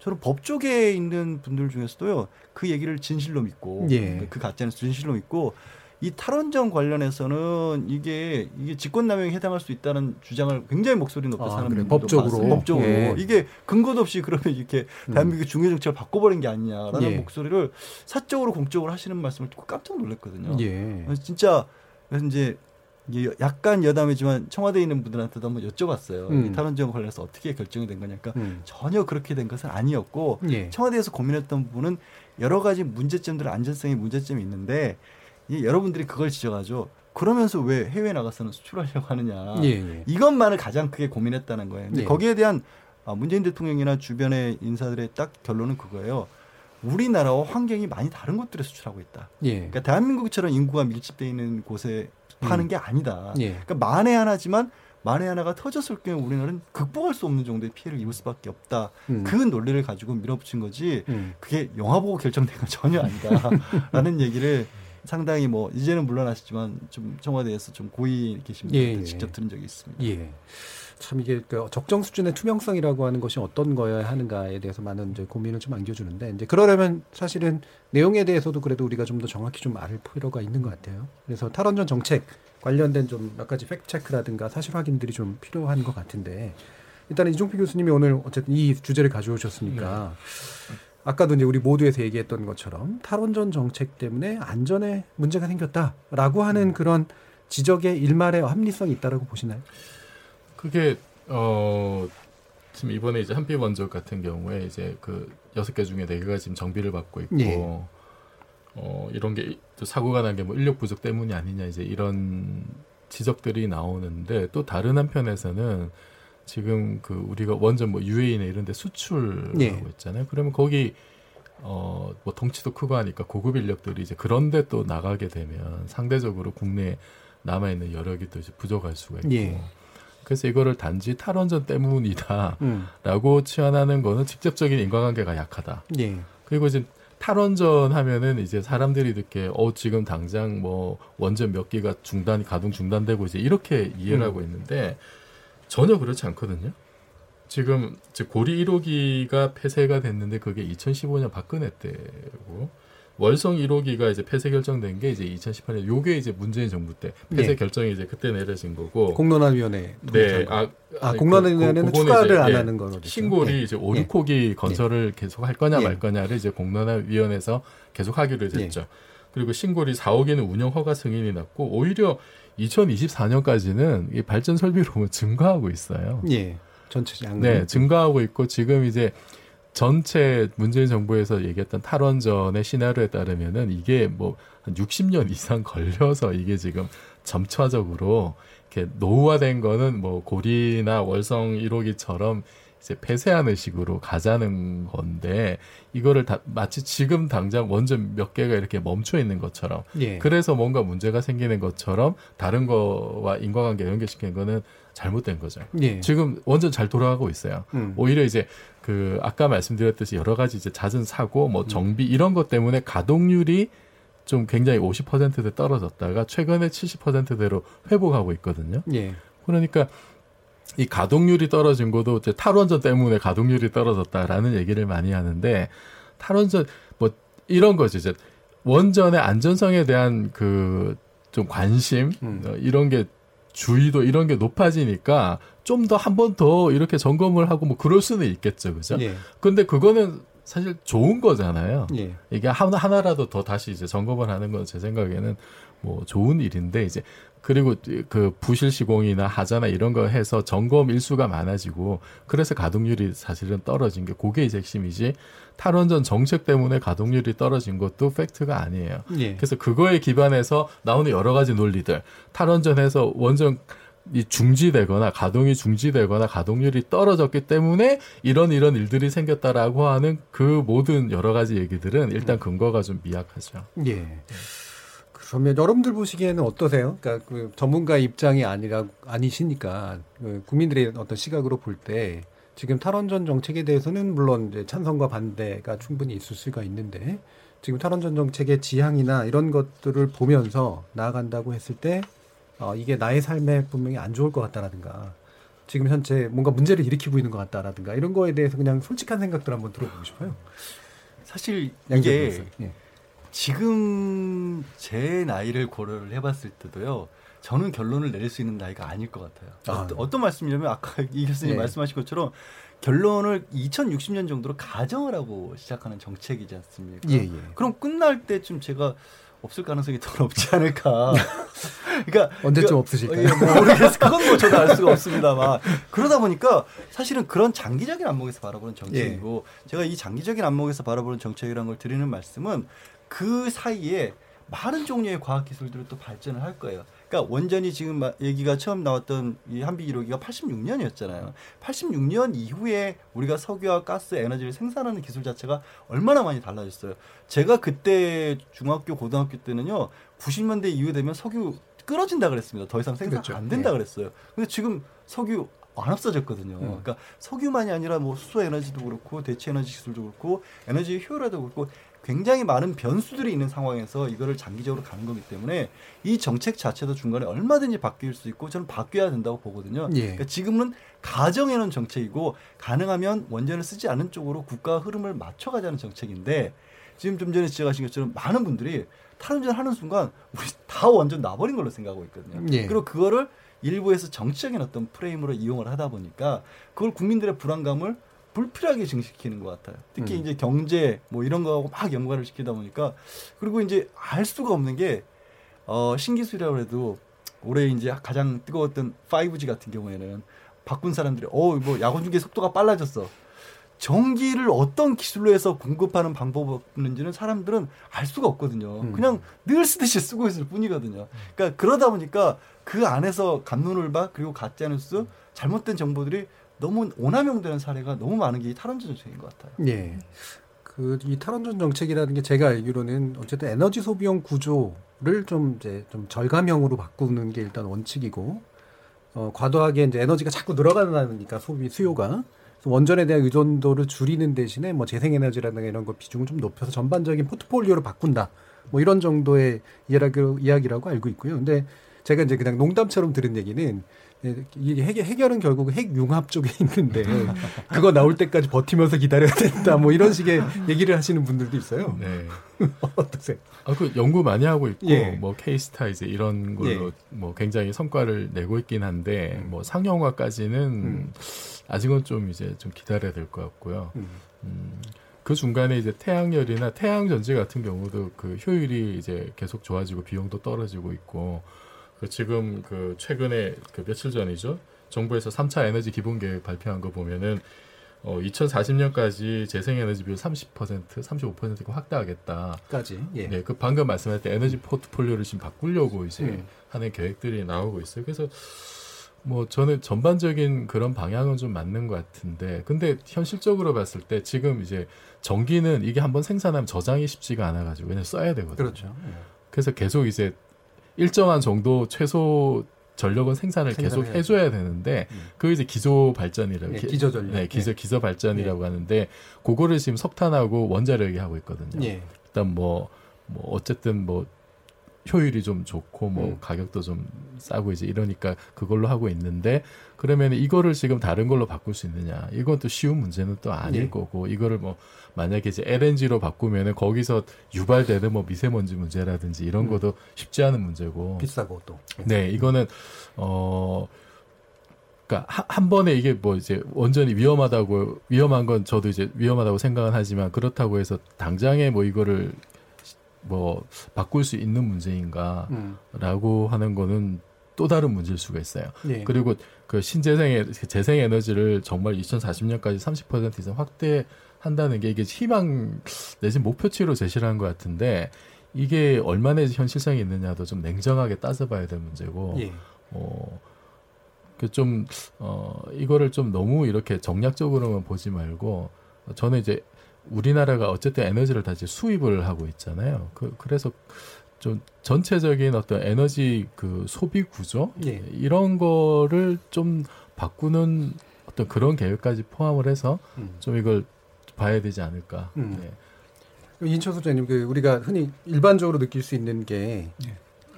저는 법 쪽에 있는 분들 중에서도요, 그 얘기를 진실로 믿고, 예. 그 가짜뉴스 진실로 믿고, 이 탈원전 관련해서는 이게 이게 직권남용에 해당할 수 있다는 주장을 굉장히 목소리 높게 사는 아, 그래. 법적으로 맞습니다. 법적으로 예. 이게 근거도 없이 그러면 이렇게 대한민국 음. 중요 정책을 바꿔버린 게 아니냐라는 예. 목소리를 사적으로 공적으로 하시는 말씀을 듣고 깜짝 놀랐거든요. 예. 진짜 그래서 이제 약간 여담이지만 청와대에 있는 분들한테도 한번 여쭤봤어요. 음. 이 탈원전 관련해서 어떻게 결정이 된 거냐니까 음. 전혀 그렇게 된 것은 아니었고 예. 청와대에서 고민했던 부분은 여러 가지 문제점들 안전성의 문제점이 있는데 이 여러분들이 그걸 지적하죠. 그러면서 왜 해외 나가서는 수출하려고 하느냐. 예, 예. 이것만을 가장 크게 고민했다는 거예요. 근데 예. 거기에 대한 문재인 대통령이나 주변의 인사들의 딱 결론은 그거예요. 우리나라와 환경이 많이 다른 곳들에 수출하고 있다. 예. 그러니까 대한민국처럼 인구가 밀집되어 있는 곳에 파는 음. 게 아니다. 예. 그러니까 만에 하나지만 만에 하나가 터졌을 경우 우리나라는 극복할 수 없는 정도의 피해를 입을 수밖에 없다. 음. 그 논리를 가지고 밀어붙인 거지 음. 그게 영화 보고 결정된 건 전혀 아니다라는 얘기를 상당히 뭐 이제는 물러나시지만 좀 청와대에서 좀 고위 계신 분들 예. 직접 들은 적이 있습니다. 예. 참 이게 그 적정 수준의 투명성이라고 하는 것이 어떤 거여야 하는가에 대해서 많은 이제 고민을 좀 안겨주는데 이제 그러려면 사실은 내용에 대해서도 그래도 우리가 좀 더 정확히 좀 알 필요가 있는 것 같아요. 그래서 탈원전 정책 관련된 좀 몇 가지 팩트체크라든가 사실 확인들이 좀 필요한 것 같은데 일단 이종필 교수님이 오늘 어쨌든 이 주제를 가져오셨으니까 네. 아까도 이제 우리 모두에서 얘기했던 것처럼 탈원전 정책 때문에 안전에 문제가 생겼다라고 하는 음. 그런 지적의 일말의 합리성이 있다라고 보시나요? 그게 어 지금 이번에 이제 한빛 원적 같은 경우에 이제 그 여섯 개 중에 네 개가 지금 정비를 받고 있고 예. 어 이런 게 사고가 난 게 뭐 인력 부족 때문이 아니냐 이제 이런 지적들이 나오는데 또 다른 한편에서는 지금 그 우리가 원전 뭐 유에이나 이런 데 수출하고 예. 있잖아요. 그러면 거기 어 뭐 덩치도 크고 하니까 고급 인력들이 이제 그런데 또 나가게 되면 상대적으로 국내에 남아 있는 여력이 또 이제 부족할 수가 있고. 예. 그래서 이거를 단지 탈원전 때문이다라고 음. 치환하는 거는 직접적인 인과관계가 약하다. 예. 그리고 지금 탈원전 하면은 이제 사람들이 듣게 어 지금 당장 뭐 원전 몇 기가 중단 가동 중단되고 이제 이렇게 이해를 음. 하고 있는데 전혀 그렇지 않거든요. 지금 고리 일 호기가 폐쇄가 됐는데 그게 이천십오 년 박근혜 때고 월성 일 호기가 이제 폐쇄 결정된 게 이제 이천십팔 년 요게 이제 문재인 정부 때 폐쇄 네. 결정이 이제 그때 내려진 거고 공론화위원회 네. 아, 아 공론화위원회는 추가를 안 하는 거죠. 신고리 네. 이제 오, 네. 육 호기 건설을 네. 계속 할 거냐 네. 말 거냐를 이제 공론화위원회에서 계속 하기로 했죠. 네. 그리고 신고리 사 호기는 운영 허가 승인이 났고 오히려 이천이십사 년까지는 이 발전 설비로 보면 증가하고 있어요. 예. 전체 양은 네, 증가하고 있고 지금 이제 전체 문재인 정부에서 얘기했던 탈원전의 시나리오에 따르면은 이게 뭐 한 육십 년 이상 걸려서 이게 지금 점차적으로 이렇게 노후화된 거는 뭐 고리나 월성 일 호기처럼 이제 폐쇄하는 식으로 가자는 건데 이거를 다, 마치 지금 당장 원전 몇 개가 이렇게 멈춰 있는 것처럼 예. 그래서 뭔가 문제가 생기는 것처럼 다른 거와 인과관계 연결시킨 거는 잘못된 거죠. 예. 지금 원전 잘 돌아가고 있어요. 음. 오히려 이제 그 아까 말씀드렸듯이 여러 가지 이제 잦은 사고, 뭐 정비 이런 것 때문에 가동률이 좀 굉장히 오십 퍼센트대 떨어졌다가 최근에 칠십 퍼센트대로 회복하고 있거든요. 예. 그러니까. 이 가동률이 떨어진 것도 이제 탈원전 때문에 가동률이 떨어졌다라는 얘기를 많이 하는데 탈원전 뭐 이런 거죠. 이제 원전의 안전성에 대한 그 좀 관심 음. 이런 게 주의도 이런 게 높아지니까 좀 더 한 번 더 이렇게 점검을 하고 뭐 그럴 수는 있겠죠, 그죠? 예. 근데 그거는 사실 좋은 거잖아요. 예. 이게 하나 하나라도 더 다시 이제 점검을 하는 건 제 생각에는 뭐 좋은 일인데 이제. 그리고 그 부실 시공이나 하자나 이런 거 해서 점검 일수가 많아지고 그래서 가동률이 사실은 떨어진 게 그게 이제 핵심이지 탈원전 정책 때문에 가동률이 떨어진 것도 팩트가 아니에요. 예. 그래서 그거에 기반해서 나오는 여러 가지 논리들 탈원전에서 원전 이 중지되거나 가동이 중지되거나 가동률이 떨어졌기 때문에 이런 이런 일들이 생겼다라고 하는 그 모든 여러 가지 얘기들은 일단 근거가 좀 미약하죠. 예. 그러면 여러분들 보시기에는 어떠세요? 그러니까 그 전문가 입장이 아니라 아니시니까 그 국민들의 어떤 시각으로 볼 때 지금 탈원전 정책에 대해서는 물론 이제 찬성과 반대가 충분히 있을 수가 있는데 지금 탈원전 정책의 지향이나 이런 것들을 보면서 나아간다고 했을 때 어, 이게 나의 삶에 분명히 안 좋을 것 같다라든가 지금 현재 뭔가 문제를 일으키고 있는 것 같다라든가 이런 거에 대해서 그냥 솔직한 생각들 한번 들어보고 싶어요. 사실 이게 지금 제 나이를 고려를 해봤을 때도요. 저는 결론을 내릴 수 있는 나이가 아닐 것 같아요. 아, 어떤, 네. 어떤 말씀이냐면 아까 이 교수님 네. 말씀하신 것처럼 결론을 이천육십 년 정도로 가정을 하고 시작하는 정책이지 않습니까? 예, 예. 그럼 끝날 때쯤 제가 없을 가능성이 덜 없지 않을까. 그러니까 언제쯤 없으실까요? 예, 뭐 모르겠어요. 그건 뭐 저도 알 수가 없습니다만 그러다 보니까 사실은 그런 장기적인 안목에서 바라보는 정책이고 예. 제가 이 장기적인 안목에서 바라보는 정책이라는 걸 드리는 말씀은 그 사이에 많은 종류의 과학기술들을 또 발전을 할 거예요. 그러니까 원전이 지금 얘기가 처음 나왔던 이 한빛 일 호기가 팔십육 년이었잖아요. 팔십육 년 이후에 우리가 석유와 가스, 에너지를 생산하는 기술 자체가 얼마나 많이 달라졌어요. 제가 그때 중학교, 고등학교 때는요. 구십 년대 이후 되면 석유 끊어진다 그랬습니다. 더 이상 생산 그렇죠. 안 된다 그랬어요. 근데 지금 석유 안 없어졌거든요. 음. 그러니까 석유만이 아니라 뭐 수소 에너지도 그렇고 대체 에너지 기술도 그렇고 에너지 효율화도 그렇고 굉장히 많은 변수들이 있는 상황에서 이거를 장기적으로 가는 거기 때문에 이 정책 자체도 중간에 얼마든지 바뀔 수 있고 저는 바뀌어야 된다고 보거든요. 예. 그러니까 지금은 가정에는 정책이고 가능하면 원전을 쓰지 않는 쪽으로 국가 흐름을 맞춰가자는 정책인데 지금 좀 전에 지적하신 것처럼 많은 분들이 탈원전 하는 순간 우리 다 원전 놔버린 걸로 생각하고 있거든요. 예. 그리고 그거를 일부에서 정치적인 어떤 프레임으로 이용을 하다 보니까 그걸 국민들의 불안감을 불필요하게 증식시키는 것 같아요. 특히 음. 이제 경제 뭐 이런 거하고 막 연관을 시키다 보니까 그리고 이제 알 수가 없는 게 어, 신기술이라고 해도 올해 이제 가장 뜨거웠던 파이브지 같은 경우에는 바꾼 사람들이 어 뭐 야구 중계 속도가 빨라졌어. 전기를 어떤 기술로 해서 공급하는 방법이 없는지는 사람들은 알 수가 없거든요. 음. 그냥 늘 쓰듯이 쓰고 있을 뿐이거든요. 그러니까 그러다 보니까 그 안에서 갑론을박 그리고 가짜뉴스 잘못된 정보들이 너무 오남용되는 사례가 너무 많은 게 이 탈원전 정책인 것 같아요. 네. 그 이 탈원전 정책이라는 게 제가 알기로는 어쨌든 에너지 소비형 구조를 좀 이제 좀 절감형으로 바꾸는 게 일단 원칙이고 어, 과도하게 이제 에너지가 자꾸 늘어가니까 소비 수요가 원전에 대한 의존도를 줄이는 대신에 뭐 재생에너지라든가 이런 거 비중을 좀 높여서 전반적인 포트폴리오를 바꾼다. 뭐 이런 정도의 이야기라고 알고 있고요. 근데 제가 이제 그냥 농담처럼 들은 얘기는 이 해결은 결국 핵융합 쪽에 있는데 그거 나올 때까지 버티면서 기다려야 된다. 뭐 이런 식의 얘기를 하시는 분들도 있어요. 네. 어떠세요? 아, 그 연구 많이 하고 있고 예. 뭐 케이스타이즈 이런 걸로 예. 뭐 굉장히 성과를 내고 있긴 한데 음. 뭐 상용화까지는 음. 아직은 좀 이제 좀 기다려야 될 것 같고요. 음. 음. 그 중간에 이제 태양열이나 태양전지 같은 경우도 그 효율이 이제 계속 좋아지고 비용도 떨어지고 있고. 지금 그 최근에 그 며칠 전이죠. 정부에서 삼 차 에너지 기본 계획 발표한 거 보면은 어 이천사십 년까지 재생 에너지 비율 삼십 퍼센트, 삼십오 퍼센트가 확대하겠다까지. 예. 네, 그 방금 말씀하셨던 에너지 포트폴리오를 지금 바꾸려고 이제 음. 하는 계획들이 나오고 있어요. 그래서 뭐 저는 전반적인 그런 방향은 좀 맞는 것 같은데, 근데 현실적으로 봤을 때 지금 이제 전기는 이게 한번 생산하면 저장이 쉽지가 않아가지고 그냥 써야 되거든요. 그렇죠. 예. 그래서 계속 이제 일정한 정도 최소 전력은 생산을 계속 해줘야 되는데 음. 그게 이제 기조 발전이라고 네, 기저 전력, 네, 기저 네. 기저 발전이라고 네. 하는데 그거를 지금 석탄하고 원자력이 하고 있거든요. 네. 일단 뭐, 뭐 어쨌든 뭐 효율이 좀 좋고 뭐 음. 가격도 좀 싸고 이제 이러니까 그걸로 하고 있는데 그러면 이거를 지금 다른 걸로 바꿀 수 있느냐? 이건 또 쉬운 문제는 또 아닐 네. 거고 이거를 뭐 만약에 이제 엘엔지로 바꾸면은 거기서 유발되는 뭐 미세먼지 문제라든지 이런 것도 음. 쉽지 않은 문제고 비싸고 또 네 이거는 어 그러니까 한, 한 번에 이게 뭐 이제 완전히 위험하다고 위험한 건 저도 이제 위험하다고 생각은 하지만 그렇다고 해서 당장에 뭐 이거를 뭐 바꿀 수 있는 문제인가라고 음. 하는 거는 또 다른 문제일 수가 있어요. 예. 그리고 그 신재생 재생 에너지를 정말 이천사십 년까지 삼십 퍼센트 이상 확대한다는 게 이게 희망 내지는 목표치로 제시를 한 것 같은데 이게 얼마나 현실성이 있느냐도 좀 냉정하게 따져봐야 될 문제고 예. 어, 그 좀 어, 이거를 좀 너무 이렇게 정략적으로만 보지 말고 저는 이제 우리나라가 어쨌든 에너지를 다 이제 수입을 하고 있잖아요. 그, 그래서 좀 전체적인 어떤 에너지 그 소비 구조? 예. 이런 거를 좀 바꾸는 어떤 그런 계획까지 포함을 해서 음. 좀 이걸 봐야 되지 않을까. 음. 네. 이인철 소장님, 그 우리가 흔히 일반적으로 느낄 수 있는 게 예.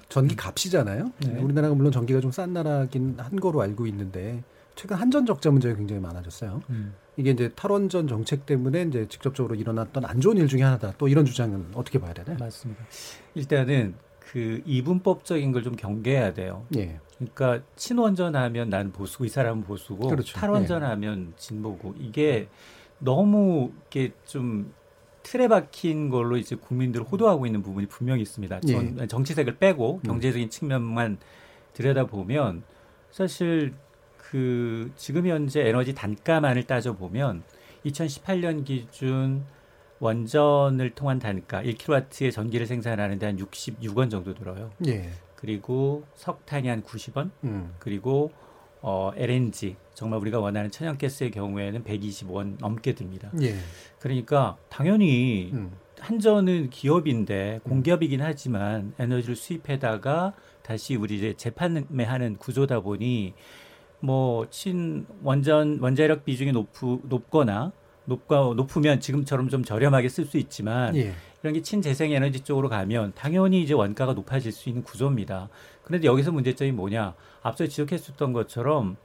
전기 값이잖아요. 네. 우리나라가 물론 전기가 좀 싼 나라긴 한 거로 알고 있는데 최근 한전 적자 문제가 굉장히 많아졌어요. 음. 이게 이제 탈원전 정책 때문에 이제 직접적으로 일어났던 안 좋은 일 중에 하나다. 또 이런 주장은 어떻게 봐야 되나요? 맞습니다. 일단은 그 이분법적인 걸 좀 경계해야 돼요. 예. 그러니까 친원전하면 난 보수고 이 사람은 보수고 그렇죠. 탈원전하면 예. 진보고 이게 너무 이게 좀 틀에 박힌 걸로 이제 국민들을 호도하고 있는 부분이 분명히 있습니다. 전, 예. 정치색을 빼고 경제적인 음. 측면만 들여다보면 사실 그 지금 현재 에너지 단가만을 따져보면 이천십팔 년 기준 원전을 통한 단가 일 킬로와트의 전기를 생산하는 데 한 육십육 원 정도 들어요. 예. 그리고 석탄이 한 구십 원, 음. 그리고 어, 엘엔지, 정말 우리가 원하는 천연가스의 경우에는 백이십 원 넘게 듭니다. 예. 그러니까 당연히 음. 한전은 기업인데 공기업이긴 하지만 에너지를 수입해다가 다시 우리 이제 재판매하는 구조다 보니 뭐 친 원전 원자력 비중이 높으, 높거나 높고 높으면 지금처럼 좀 저렴하게 쓸 수 있지만 예. 이런 게 친재생 에너지 쪽으로 가면 당연히 이제 원가가 높아질 수 있는 구조입니다. 그런데 여기서 문제점이 뭐냐? 앞서 지적했었던 것처럼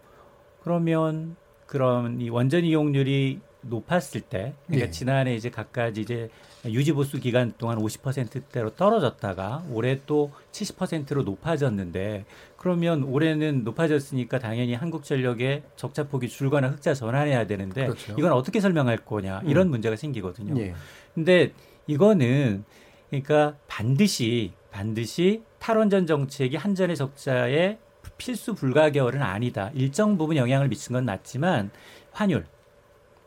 그러면 그런 이 원전 이용률이 높았을 때, 그러니까 예. 지난해 이제 각가지 이제 유지보수 기간 동안 오십 퍼센트대로 떨어졌다가 올해 또 칠십 퍼센트로 높아졌는데, 그러면 올해는 높아졌으니까 당연히 한국전력의 적자폭이 줄거나 흑자 전환해야 되는데, 그렇죠. 이건 어떻게 설명할 거냐, 이런 음. 문제가 생기거든요. 예. 근데 이거는, 그러니까 반드시, 반드시 탈원전 정책이 한전의 적자에 필수 불가결은 아니다. 일정 부분 영향을 미친 건 맞지만, 환율,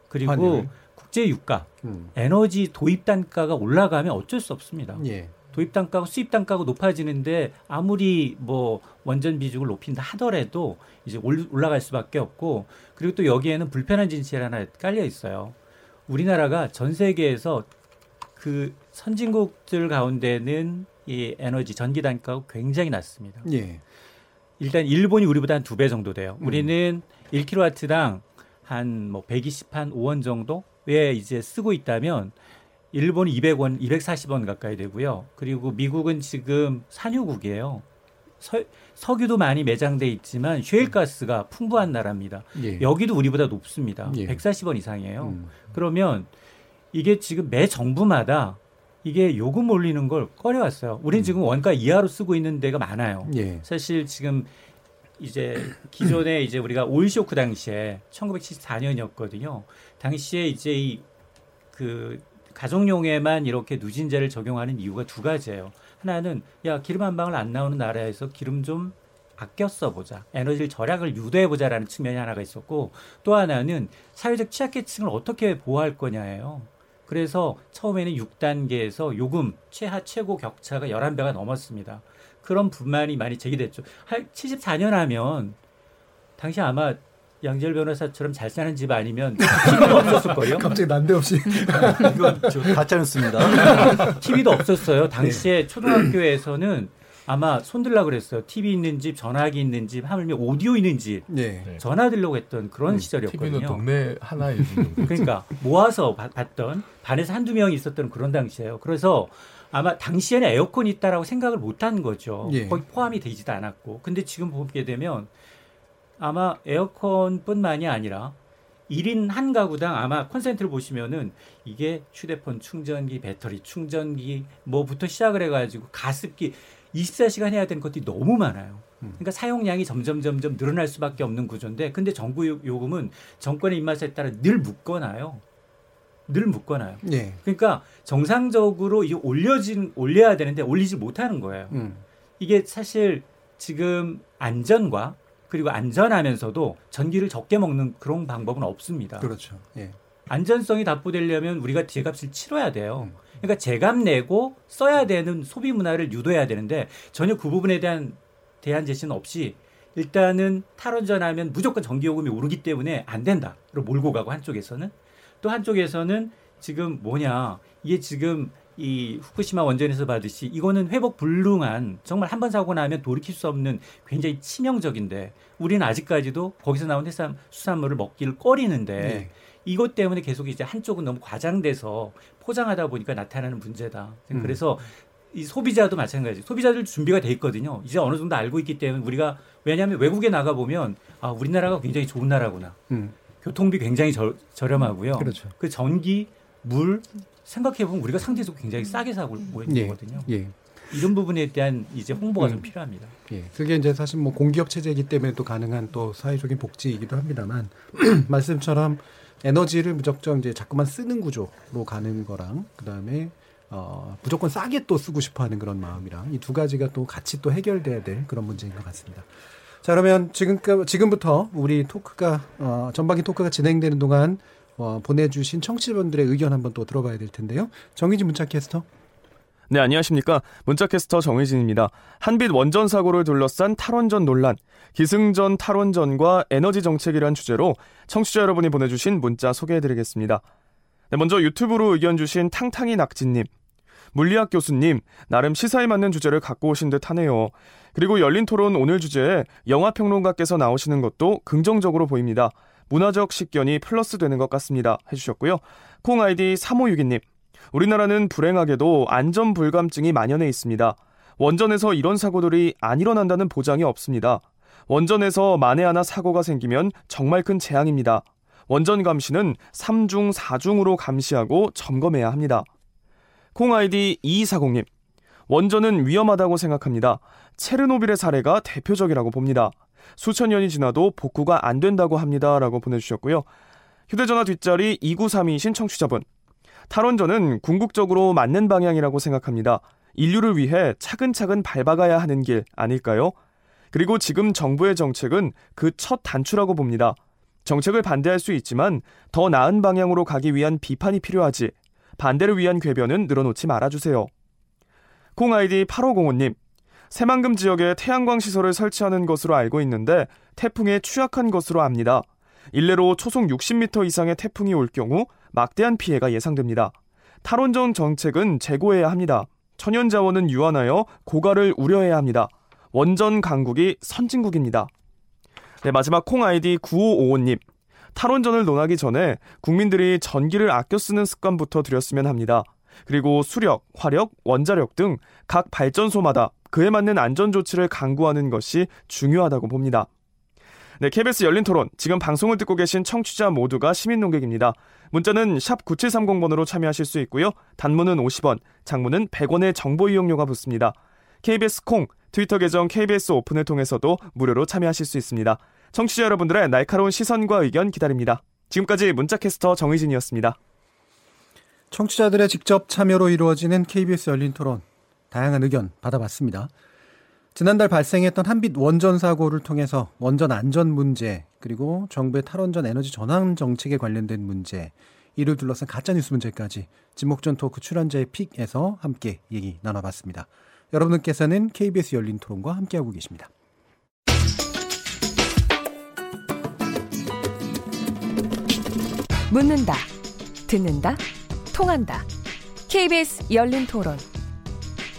그리고 환율. 국제 유가, 음. 에너지 도입 단가가 올라가면 어쩔 수 없습니다. 예. 도입 단가고 수입 단가가 높아지는데 아무리 뭐 원전 비중을 높인다 하더라도 이제 올라갈 수밖에 없고, 그리고 또 여기에는 불편한 진실 하나 깔려 있어요. 우리나라가 전 세계에서 그 선진국들 가운데는 이 에너지 전기 단가가 굉장히 낮습니다. 예. 일단 일본이 우리보다 한 두 배 정도 돼요. 우리는 음. 일 킬로와트당 한 뭐 백이십 한 오 원 정도에 이제 쓰고 있다면 일본이 이백 원, 이백사십 원 가까이 되고요. 그리고 미국은 지금 산유국이에요. 서, 석유도 많이 매장돼 있지만 셰일가스가 풍부한 나라입니다. 예. 여기도 우리보다 높습니다. 예. 백사십 원 이상이에요. 음. 그러면 이게 지금 매 정부마다 이게 요금 올리는 걸 꺼려왔어요. 우린 음. 지금 원가 이하로 쓰고 있는 데가 많아요. 예. 사실 지금 이제 기존에 이제 우리가 오일쇼크 당시에 천구백칠십사 년이었거든요. 당시에 이제 이 그 가정용에만 이렇게 누진제를 적용하는 이유가 두 가지예요. 하나는 야 기름 한 방울 안 나오는 나라에서 기름 좀 아껴 써보자. 에너지를 절약을 유도해보자라는 측면이 하나가 있었고, 또 하나는 사회적 취약계층을 어떻게 보호할 거냐예요. 그래서 처음에는 육 단계에서 요금 최하 최고 격차가 열한 배가 넘었습니다. 그런 불만이 많이 제기됐죠. 칠십사 년 하면 당시 아마 양지열 변호사처럼 잘 사는 집 아니면 티비도 없었을걸요. 갑자기 난데없이. 이건 가짜였습니다. 티비도 없었어요. 당시에 네. 초등학교에서는 아마 손들라 그랬어요. 티비 있는 집, 전화기 있는 집, 하물며 오디오 있는 집 네. 전화 들려고 했던 그런 네. 시절이었거든요. 티비는 동네 하나에. 그러니까 모아서 바, 봤던 반에서 한두 명이 있었던 그런 당시예요. 그래서 아마 당시에는 에어컨이 있다라고 생각을 못한 거죠. 예. 거의 포함이 되지도 않았고. 근데 지금 보게 되면 아마 에어컨뿐만이 아니라 일 인 한 가구당 아마 콘센트를 보시면은 이게 휴대폰 충전기, 배터리 충전기 뭐부터 시작을 해가지고 가습기 이십사 시간 해야 되는 것들이 너무 많아요. 그러니까 사용량이 점점 점점 늘어날 수밖에 없는 구조인데, 근데 정부 요금은 정권의 입맛에 따라 늘 묶어놔요. 늘 묶어놔요. 예. 그러니까 정상적으로 이게 올려진 올려야 되는데 올리지 못하는 거예요. 음. 이게 사실 지금 안전과 그리고 안전하면서도 전기를 적게 먹는 그런 방법은 없습니다. 그렇죠. 예. 안전성이 답보되려면 우리가 제값을 치러야 돼요. 음. 그러니까 제값 내고 써야 되는 소비 문화를 유도해야 되는데 전혀 그 부분에 대한 대안 제시는 없이 일단은 탈원전하면 무조건 전기요금이 오르기 때문에 안 된다로 몰고 가고, 한쪽에서는 또 한쪽에서는 지금 뭐냐, 이게 지금 이 후쿠시마 원전에서 받듯이 이거는 회복 불능한, 정말 한 번 사고 나면 돌이킬 수 없는 굉장히 치명적인데 우리는 아직까지도 거기서 나온 해산, 수산물을 먹기를 꺼리는데 네. 이것 때문에 계속 이제 한쪽은 너무 과장돼서 포장하다 보니까 나타나는 문제다. 그래서 음. 이 소비자도 마찬가지. 소비자들 준비가 돼 있거든요. 이제 어느 정도 알고 있기 때문에 우리가, 왜냐하면 외국에 나가 보면 아 우리나라가 굉장히 좋은 나라구나. 음. 교통비 굉장히 저, 저렴하고요. 그렇죠. 그 전기, 물 생각해 보면 우리가 상대적으로 굉장히 싸게 사고 있는 거거든요. 예. 예. 이런 부분에 대한 이제 홍보가 음. 좀 필요합니다. 예. 그게 이제 사실 뭐 공기업 체제이기 때문에 또 가능한 또 사회적인 복지이기도 합니다만 말씀처럼 에너지를 무조건 이제 자꾸만 쓰는 구조로 가는 거랑 그다음에 어, 무조건 싸게 또 쓰고 싶어하는 그런 마음이랑 이 두 가지가 또 같이 또 해결돼야 될 그런 문제인 것 같습니다. 자, 그러면 지금 지금부터 우리 토크가 어, 전방기 토크가 진행되는 동안 어, 보내주신 청취분들의 의견 한번 또 들어봐야 될 텐데요. 정의진 문자캐스터. 네, 안녕하십니까. 문자캐스터 정의진입니다. 한빛 원전 사고를 둘러싼 탈원전 논란, 기승전 탈원전과 에너지 정책이란 주제로 청취자 여러분이 보내주신 문자 소개해드리겠습니다. 네, 먼저 유튜브로 의견 주신 탕탕이 낙지님. 물리학 교수님, 나름 시사에 맞는 주제를 갖고 오신 듯 하네요. 그리고 열린토론 오늘 주제에 영화평론가께서 나오시는 것도 긍정적으로 보입니다. 문화적 식견이 플러스 되는 것 같습니다. 해주셨고요. 콩 아이디 삼오육이 님. 우리나라는 불행하게도 안전불감증이 만연해 있습니다. 원전에서 이런 사고들이 안 일어난다는 보장이 없습니다. 원전에서 만에 하나 사고가 생기면 정말 큰 재앙입니다. 원전 감시는 삼중, 사중으로 감시하고 점검해야 합니다. 콩 아이디 이이사공 님. 원전은 위험하다고 생각합니다. 체르노빌의 사례가 대표적이라고 봅니다. 수천 년이 지나도 복구가 안 된다고 합니다. 라고 보내주셨고요. 휴대전화 뒷자리 이구삼이이신 청취자분. 탈원전은 궁극적으로 맞는 방향이라고 생각합니다. 인류를 위해 차근차근 밟아가야 하는 길 아닐까요? 그리고 지금 정부의 정책은 그 첫 단추라고 봅니다. 정책을 반대할 수 있지만 더 나은 방향으로 가기 위한 비판이 필요하지 반대를 위한 궤변은 늘어놓지 말아주세요. 콩 아이디 팔오공오 님. 새만금 지역에 태양광 시설을 설치하는 것으로 알고 있는데 태풍에 취약한 것으로 압니다. 일례로 초속 육십 미터 이상의 태풍이 올 경우 막대한 피해가 예상됩니다. 탈원전 정책은 재고해야 합니다. 천연자원은 유한하여 고갈을 우려해야 합니다. 원전 강국이 선진국입니다. 네, 마지막 콩 아이디 구오오오 님. 탈원전을 논하기 전에 국민들이 전기를 아껴 쓰는 습관부터 들였으면 합니다. 그리고 수력, 화력, 원자력 등 각 발전소마다 그에 맞는 안전 조치를 강구하는 것이 중요하다고 봅니다. 네, 케이비에스 열린토론, 지금 방송을 듣고 계신 청취자 모두가 시민논객입니다. 문자는 샵 구칠삼공 번으로 참여하실 수 있고요. 단문은 오십 원, 장문은 백 원의 정보 이용료가 붙습니다. 케이비에스 콩, 트위터 계정 케이비에스 오픈을 통해서도 무료로 참여하실 수 있습니다. 청취자 여러분들의 날카로운 시선과 의견 기다립니다. 지금까지 문자캐스터 정의진이었습니다. 청취자들의 직접 참여로 이루어지는 케이비에스 열린토론, 다양한 의견 받아봤습니다. 지난달 발생했던 한빛 원전 사고를 통해서 원전 안전 문제, 그리고 정부의 탈원전 에너지 전환 정책에 관련된 문제, 이를 둘러싼 가짜뉴스 문제까지 진목전 토크 출연자의 픽에서 함께 얘기 나눠봤습니다. 여러분께서는 케이비에스 열린토론과 함께하고 계십니다. 묻는다, 듣는다, 통한다. 케이비에스 열린토론.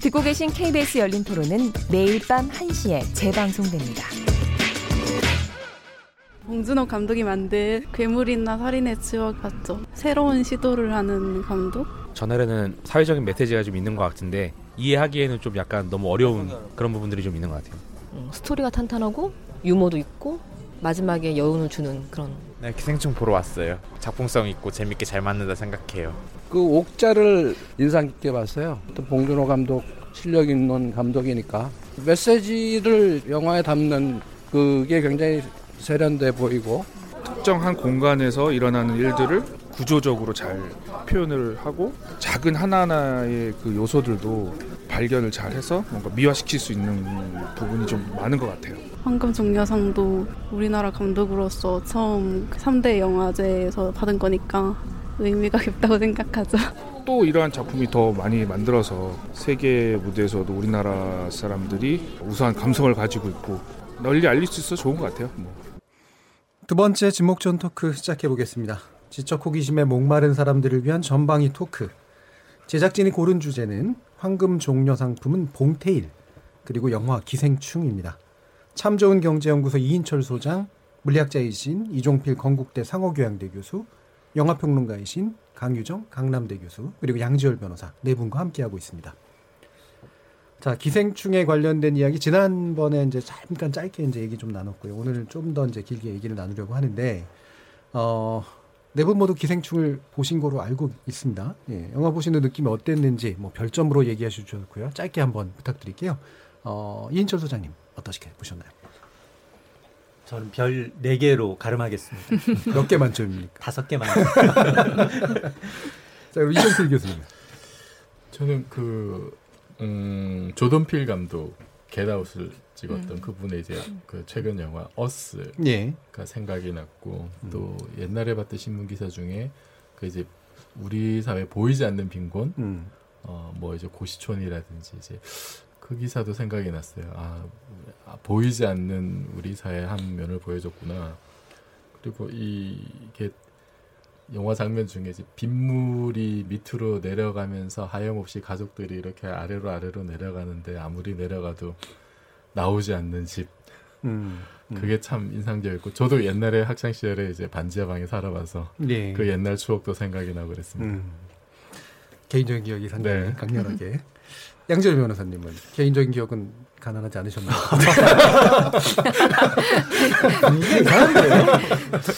듣고 계신 케이비에스 열린 토론은 매일 밤 한 시에 재방송됩니다. 봉준호 감독이 만든 괴물이나 살인의 추억 봤죠? 새로운 시도를 하는 감독? 전날에는 사회적인 메시지가 좀 있는 것 같은데 이해하기에는 좀 약간 너무 어려운 그런 부분들이 좀 있는 것 같아요. 스토리가 탄탄하고 유머도 있고 마지막에 여운을 주는 그런. 네, 기생충 보러 왔어요. 작품성 있고 재밌게 잘 만든다 생각해요. 그 옥자를 인상 깊게 봤어요. 또 봉준호 감독 실력 있는 감독이니까 메시지를 영화에 담는 그게 굉장히 세련돼 보이고 특정한 공간에서 일어나는 일들을 구조적으로 잘 표현을 하고 작은 하나하나의 그 요소들도 발견을 잘해서 뭔가 미화시킬 수 있는 부분이 좀 많은 것 같아요. 황금종려상도 우리나라 감독으로서 처음 삼 대 영화제에서 받은 거니까 의미가 깊다고 생각하죠. 또 이러한 작품이 더 많이 만들어서 세계 무대에서도 우리나라 사람들이 우수한 감성을 가지고 있고 널리 알릴 수 있어서 좋은 것 같아요. 뭐. 두 번째 진목전 토크 시작해보겠습니다. 지적 호기심에 목마른 사람들을 위한 전방위 토크. 제작진이 고른 주제는 황금종려상 품은 봉태일, 그리고 영화 기생충입니다. 참 좋은 경제연구소 이인철 소장, 물리학자이신 이종필 건국대 상어교양대 교수, 영화평론가이신 강유정 강남대 교수, 그리고 양지열 변호사 네 분과 함께하고 있습니다. 자, 기생충에 관련된 이야기 지난번에 이제 잠깐 짧게 이제 얘기 좀 나눴고요. 오늘은 좀 더 이제 길게 얘기를 나누려고 하는데, 어, 네 분 모두 기생충을 보신 거로 알고 있습니다. 예, 영화 보시는 느낌이 어땠는지 뭐 별점으로 얘기해 주셔도 좋고요. 짧게 한번 부탁드릴게요. 어, 이인철 소장님 어떠시게 보셨나요? 저는 별 네 개로 가름하겠습니다. 몇 개 만점입니까? 다섯 개 만점. 자, 이종필 교수님. 저는 그 음, 조던 필 감독 겟아웃을 찍었던 음. 그분의 이제 그 최근 영화 어스가 예. 생각이 났고 음. 또 옛날에 봤던 신문 기사 중에 그 이제 우리 사회 보이지 않는 빈곤, 음. 어, 뭐 이제 고시촌이라든지 이제 그 기사도 생각이 났어요. 아, 보이지 않는 우리 사회 한 면을 보여줬구나. 그리고 이게 영화 장면 중에 이제 빗물이 밑으로 내려가면서 하염없이 가족들이 이렇게 아래로 아래로 내려가는데 아무리 내려가도 나오지 않는 집. 음, 음. 그게 참 인상적이고 저도 옛날에 학창 시절에 이제 반지하방에 살아봐서 네. 그 옛날 추억도 생각이 나고 그랬습니다. 음. 개인적인 기억이 상당히 네. 강렬하게. 양지열 변호사님은 개인적인 기억은 가난하지 않으셨나요? 이게 가난해요.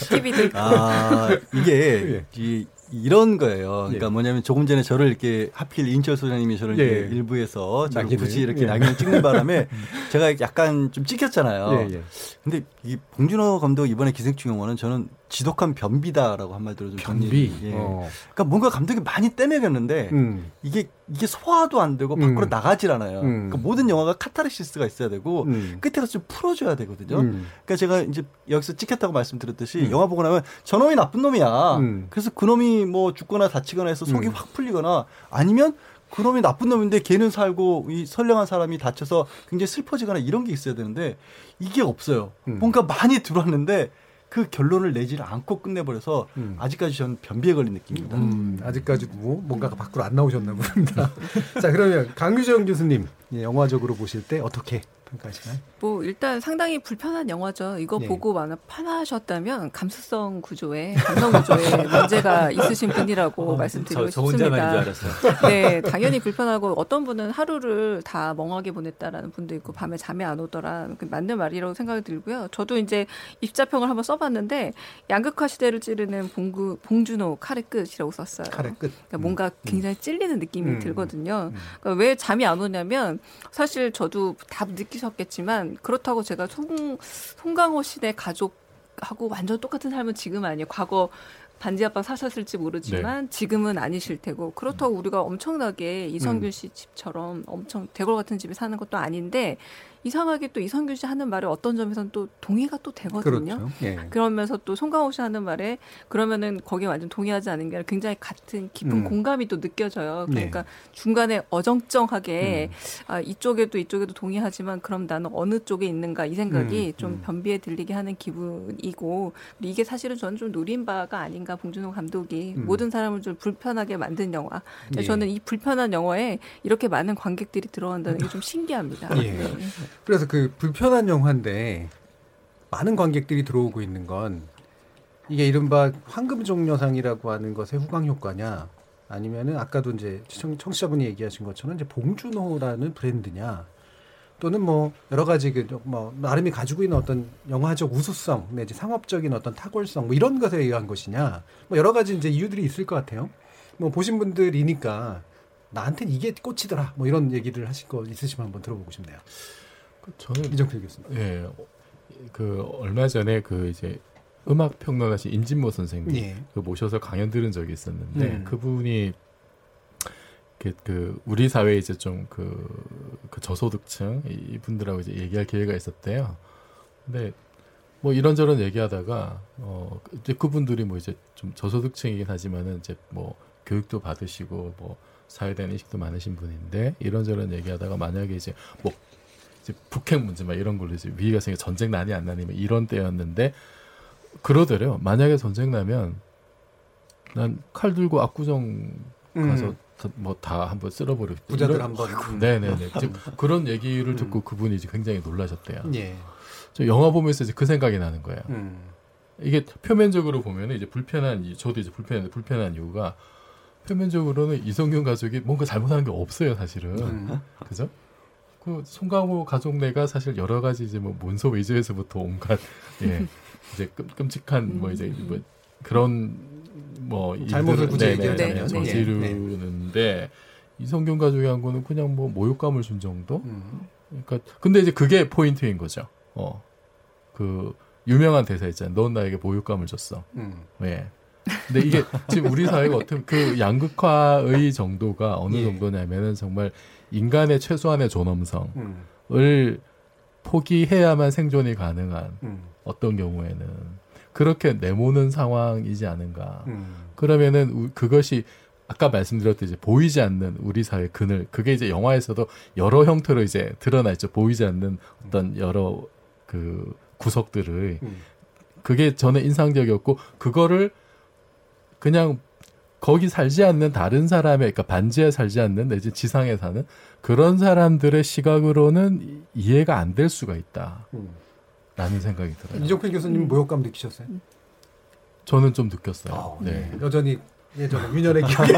티비도 있고. 아, 이게 이, 이런 거예요. 그러니까 예. 뭐냐면 조금 전에 저를 이렇게 하필 인철 소장님이 저를 예. 이렇게 일부에서 저를 굳이 이렇게 예. 낙인 찍는 바람에 제가 약간 좀 찍혔잖아요. 예. 예. 근데 이 봉준호 감독 이번에 기생충 영화는 저는 지독한 변비다라고 한마디로 좀 변비. 예. 어. 그러니까 뭔가 감독이 많이 떼매겼는데 음. 이게 이게 소화도 안 되고 밖으로 음. 나가질 않아요. 음. 그러니까 모든 영화가 카타르시스가 있어야 되고 음. 끝에서 좀 풀어줘야 되거든요. 음. 그러니까 제가 이제 여기서 찍혔다고 말씀드렸듯이 음. 영화 보고 나면 저놈이 나쁜 놈이야. 음. 그래서 그놈이 뭐 죽거나 다치거나 해서 속이 음. 확 풀리거나 아니면 그놈이 나쁜 놈인데 걔는 살고 이 선량한 사람이 다쳐서 굉장히 슬퍼지거나 이런 게 있어야 되는데 이게 없어요. 음. 뭔가 많이 들어왔는데 그 결론을 내질 않고 끝내버려서 음. 아직까지 저는 변비에 걸린 느낌입니다. 음, 아직까지도 뭐 뭔가가 밖으로 안 나오셨나 봅니다. 자, 그러면 강유정 교수님 예, 영화적으로 보실 때 어떻게 평가하시나요? 뭐 일단 상당히 불편한 영화죠. 이거 예. 보고 많아 파나셨다면 감수성 구조에 감성 구조에 문제가 있으신 분이라고 어, 말씀드리고 저, 저 싶습니다. 저 혼자만인 줄 알았어요. 네, 당연히 불편하고 어떤 분은 하루를 다 멍하게 보냈다라는 분도 있고 밤에 잠이 안 오더라. 맞는 말이라고 생각이 들고요. 저도 이제 입자평을 한번 써봤는데 양극화 시대를 찌르는 봉구, 봉준호 칼의 끝이라고 썼어요. 칼의 끝. 그러니까 음. 뭔가 굉장히 찔리는 느낌이 음. 들거든요. 음. 그러니까 왜 잠이 안 오냐면 사실 저도 다 느끼셨겠지만 그렇다고 제가 송, 송강호 씨네 가족하고 완전 똑같은 삶은 지금 아니에요. 과거 반지하방 사셨을지 모르지만 네. 지금은 아니실 테고 그렇다고 음. 우리가 엄청나게 이성균 씨 집처럼 엄청 대궐 같은 집에 사는 것도 아닌데 이상하게 또 이성균 씨 하는 말에 어떤 점에서는 또 동의가 또 되거든요. 그렇죠. 예. 그러면서 또 송강호 씨 하는 말에 그러면은 거기에 완전 동의하지 않은 게 아니라 굉장히 같은 깊은 음. 공감이 또 느껴져요. 그러니까 예. 중간에 어정쩡하게 음. 아, 이쪽에도 이쪽에도 동의하지만 그럼 나는 어느 쪽에 있는가 이 생각이 음. 좀 음. 변비에 들리게 하는 기분이고 이게 사실은 저는 좀 노린 바가 아닌가 봉준호 감독이 음. 모든 사람을 좀 불편하게 만든 영화. 예. 저는 이 불편한 영화에 이렇게 많은 관객들이 들어간다는 게 좀 신기합니다. 예. 그래서 그 불편한 영화인데 많은 관객들이 들어오고 있는 건 이게 이른바 황금종려상이라고 하는 것의 후광 효과냐 아니면은 아까도 이제 시청, 청취자분이 얘기하신 것처럼 이제 봉준호라는 브랜드냐 또는 뭐 여러 가지 그 뭐 나름이 가지고 있는 어떤 영화적 우수성 내지 상업적인 어떤 탁월성 뭐 이런 것에 의한 것이냐 뭐 여러 가지 이제 이유들이 있을 것 같아요. 뭐 보신 분들이니까 나한테는 이게 꽂히더라 뭐 이런 얘기를 하실 거 있으시면 한번 들어보고 싶네요. 저는 이종필 교수님. 예, 그 얼마 전에 그 이제 음악 평론하신 임진모 선생님 예. 그 모셔서 강연 들은 적이 있었는데 음. 그분이 그, 그 우리 사회 이제 좀 그 그 저소득층 이분들하고 이제 얘기할 기회가 있었대요. 근데 뭐 이런저런 얘기하다가 어 이제 그분들이 뭐 이제 좀 저소득층이긴 하지만은 이제 뭐 교육도 받으시고 뭐 사회에 대한 인식도 많으신 분인데 이런저런 얘기하다가 만약에 이제 뭐 이제 북핵 문제 막 이런 걸로 이제 위기가 생겨 전쟁 나니 안 나니 막 이런 때였는데 그러더래요. 만약에 전쟁 나면 난 칼 들고 압구정 가서 음. 뭐 다 한번 쓸어버리고 부자들 한번 네네네 그런 얘기를 듣고 음. 그분이 이제 굉장히 놀라셨대요. 예. 저 영화 보면서 이제 그 생각이 나는 거예요. 음. 이게 표면적으로 보면은 이제 불편한 저도 이제 불편한 불편한 이유가 표면적으로는 이성균 가족이 뭔가 잘못하는 게 없어요 사실은 음. 그죠? 그 송강호 가족 내가 사실 여러 가지 이제 뭐 문서 위조에서부터 온갖 예 이제 끔, 끔찍한 뭐 이제 뭐 그런 뭐 잘못을 굳이 얘기하자면 저지르는데 네, 네. 이성균 가족이 한 거는 그냥 뭐 모욕감을 준 정도. 음. 그러니까 근데 이제 그게 포인트인 거죠. 어, 그 유명한 대사 있잖아요. 넌 나에게 모욕감을 줬어. 음. 예. 근데 이게 지금 우리 사회가 어떻게 그 양극화의 정도가 어느 예. 정도냐면은 정말 인간의 최소한의 존엄성을 음. 포기해야만 생존이 가능한 음. 어떤 경우에는. 그렇게 내모는 상황이지 않은가. 음. 그러면은 우, 그것이 아까 말씀드렸듯이 보이지 않는 우리 사회 그늘 그게 이제 영화에서도 여러 형태로 이제 드러나 있죠. 보이지 않는 어떤 여러 그 구석들을 음. 그게 저는 인상적이었고 그거를 그냥 거기 살지 않는 다른 사람의 그러니까 반지에 살지 않는 내지 지상에 사는 그런 사람들의 시각으로는 이해가 안 될 수가 있다. 음. 라는 생각이 들어요. 이종필 교수님 모욕감 느끼셨어요? 저는 좀 느꼈어요. 아, 네. 여전히 예전 윤열의 기억이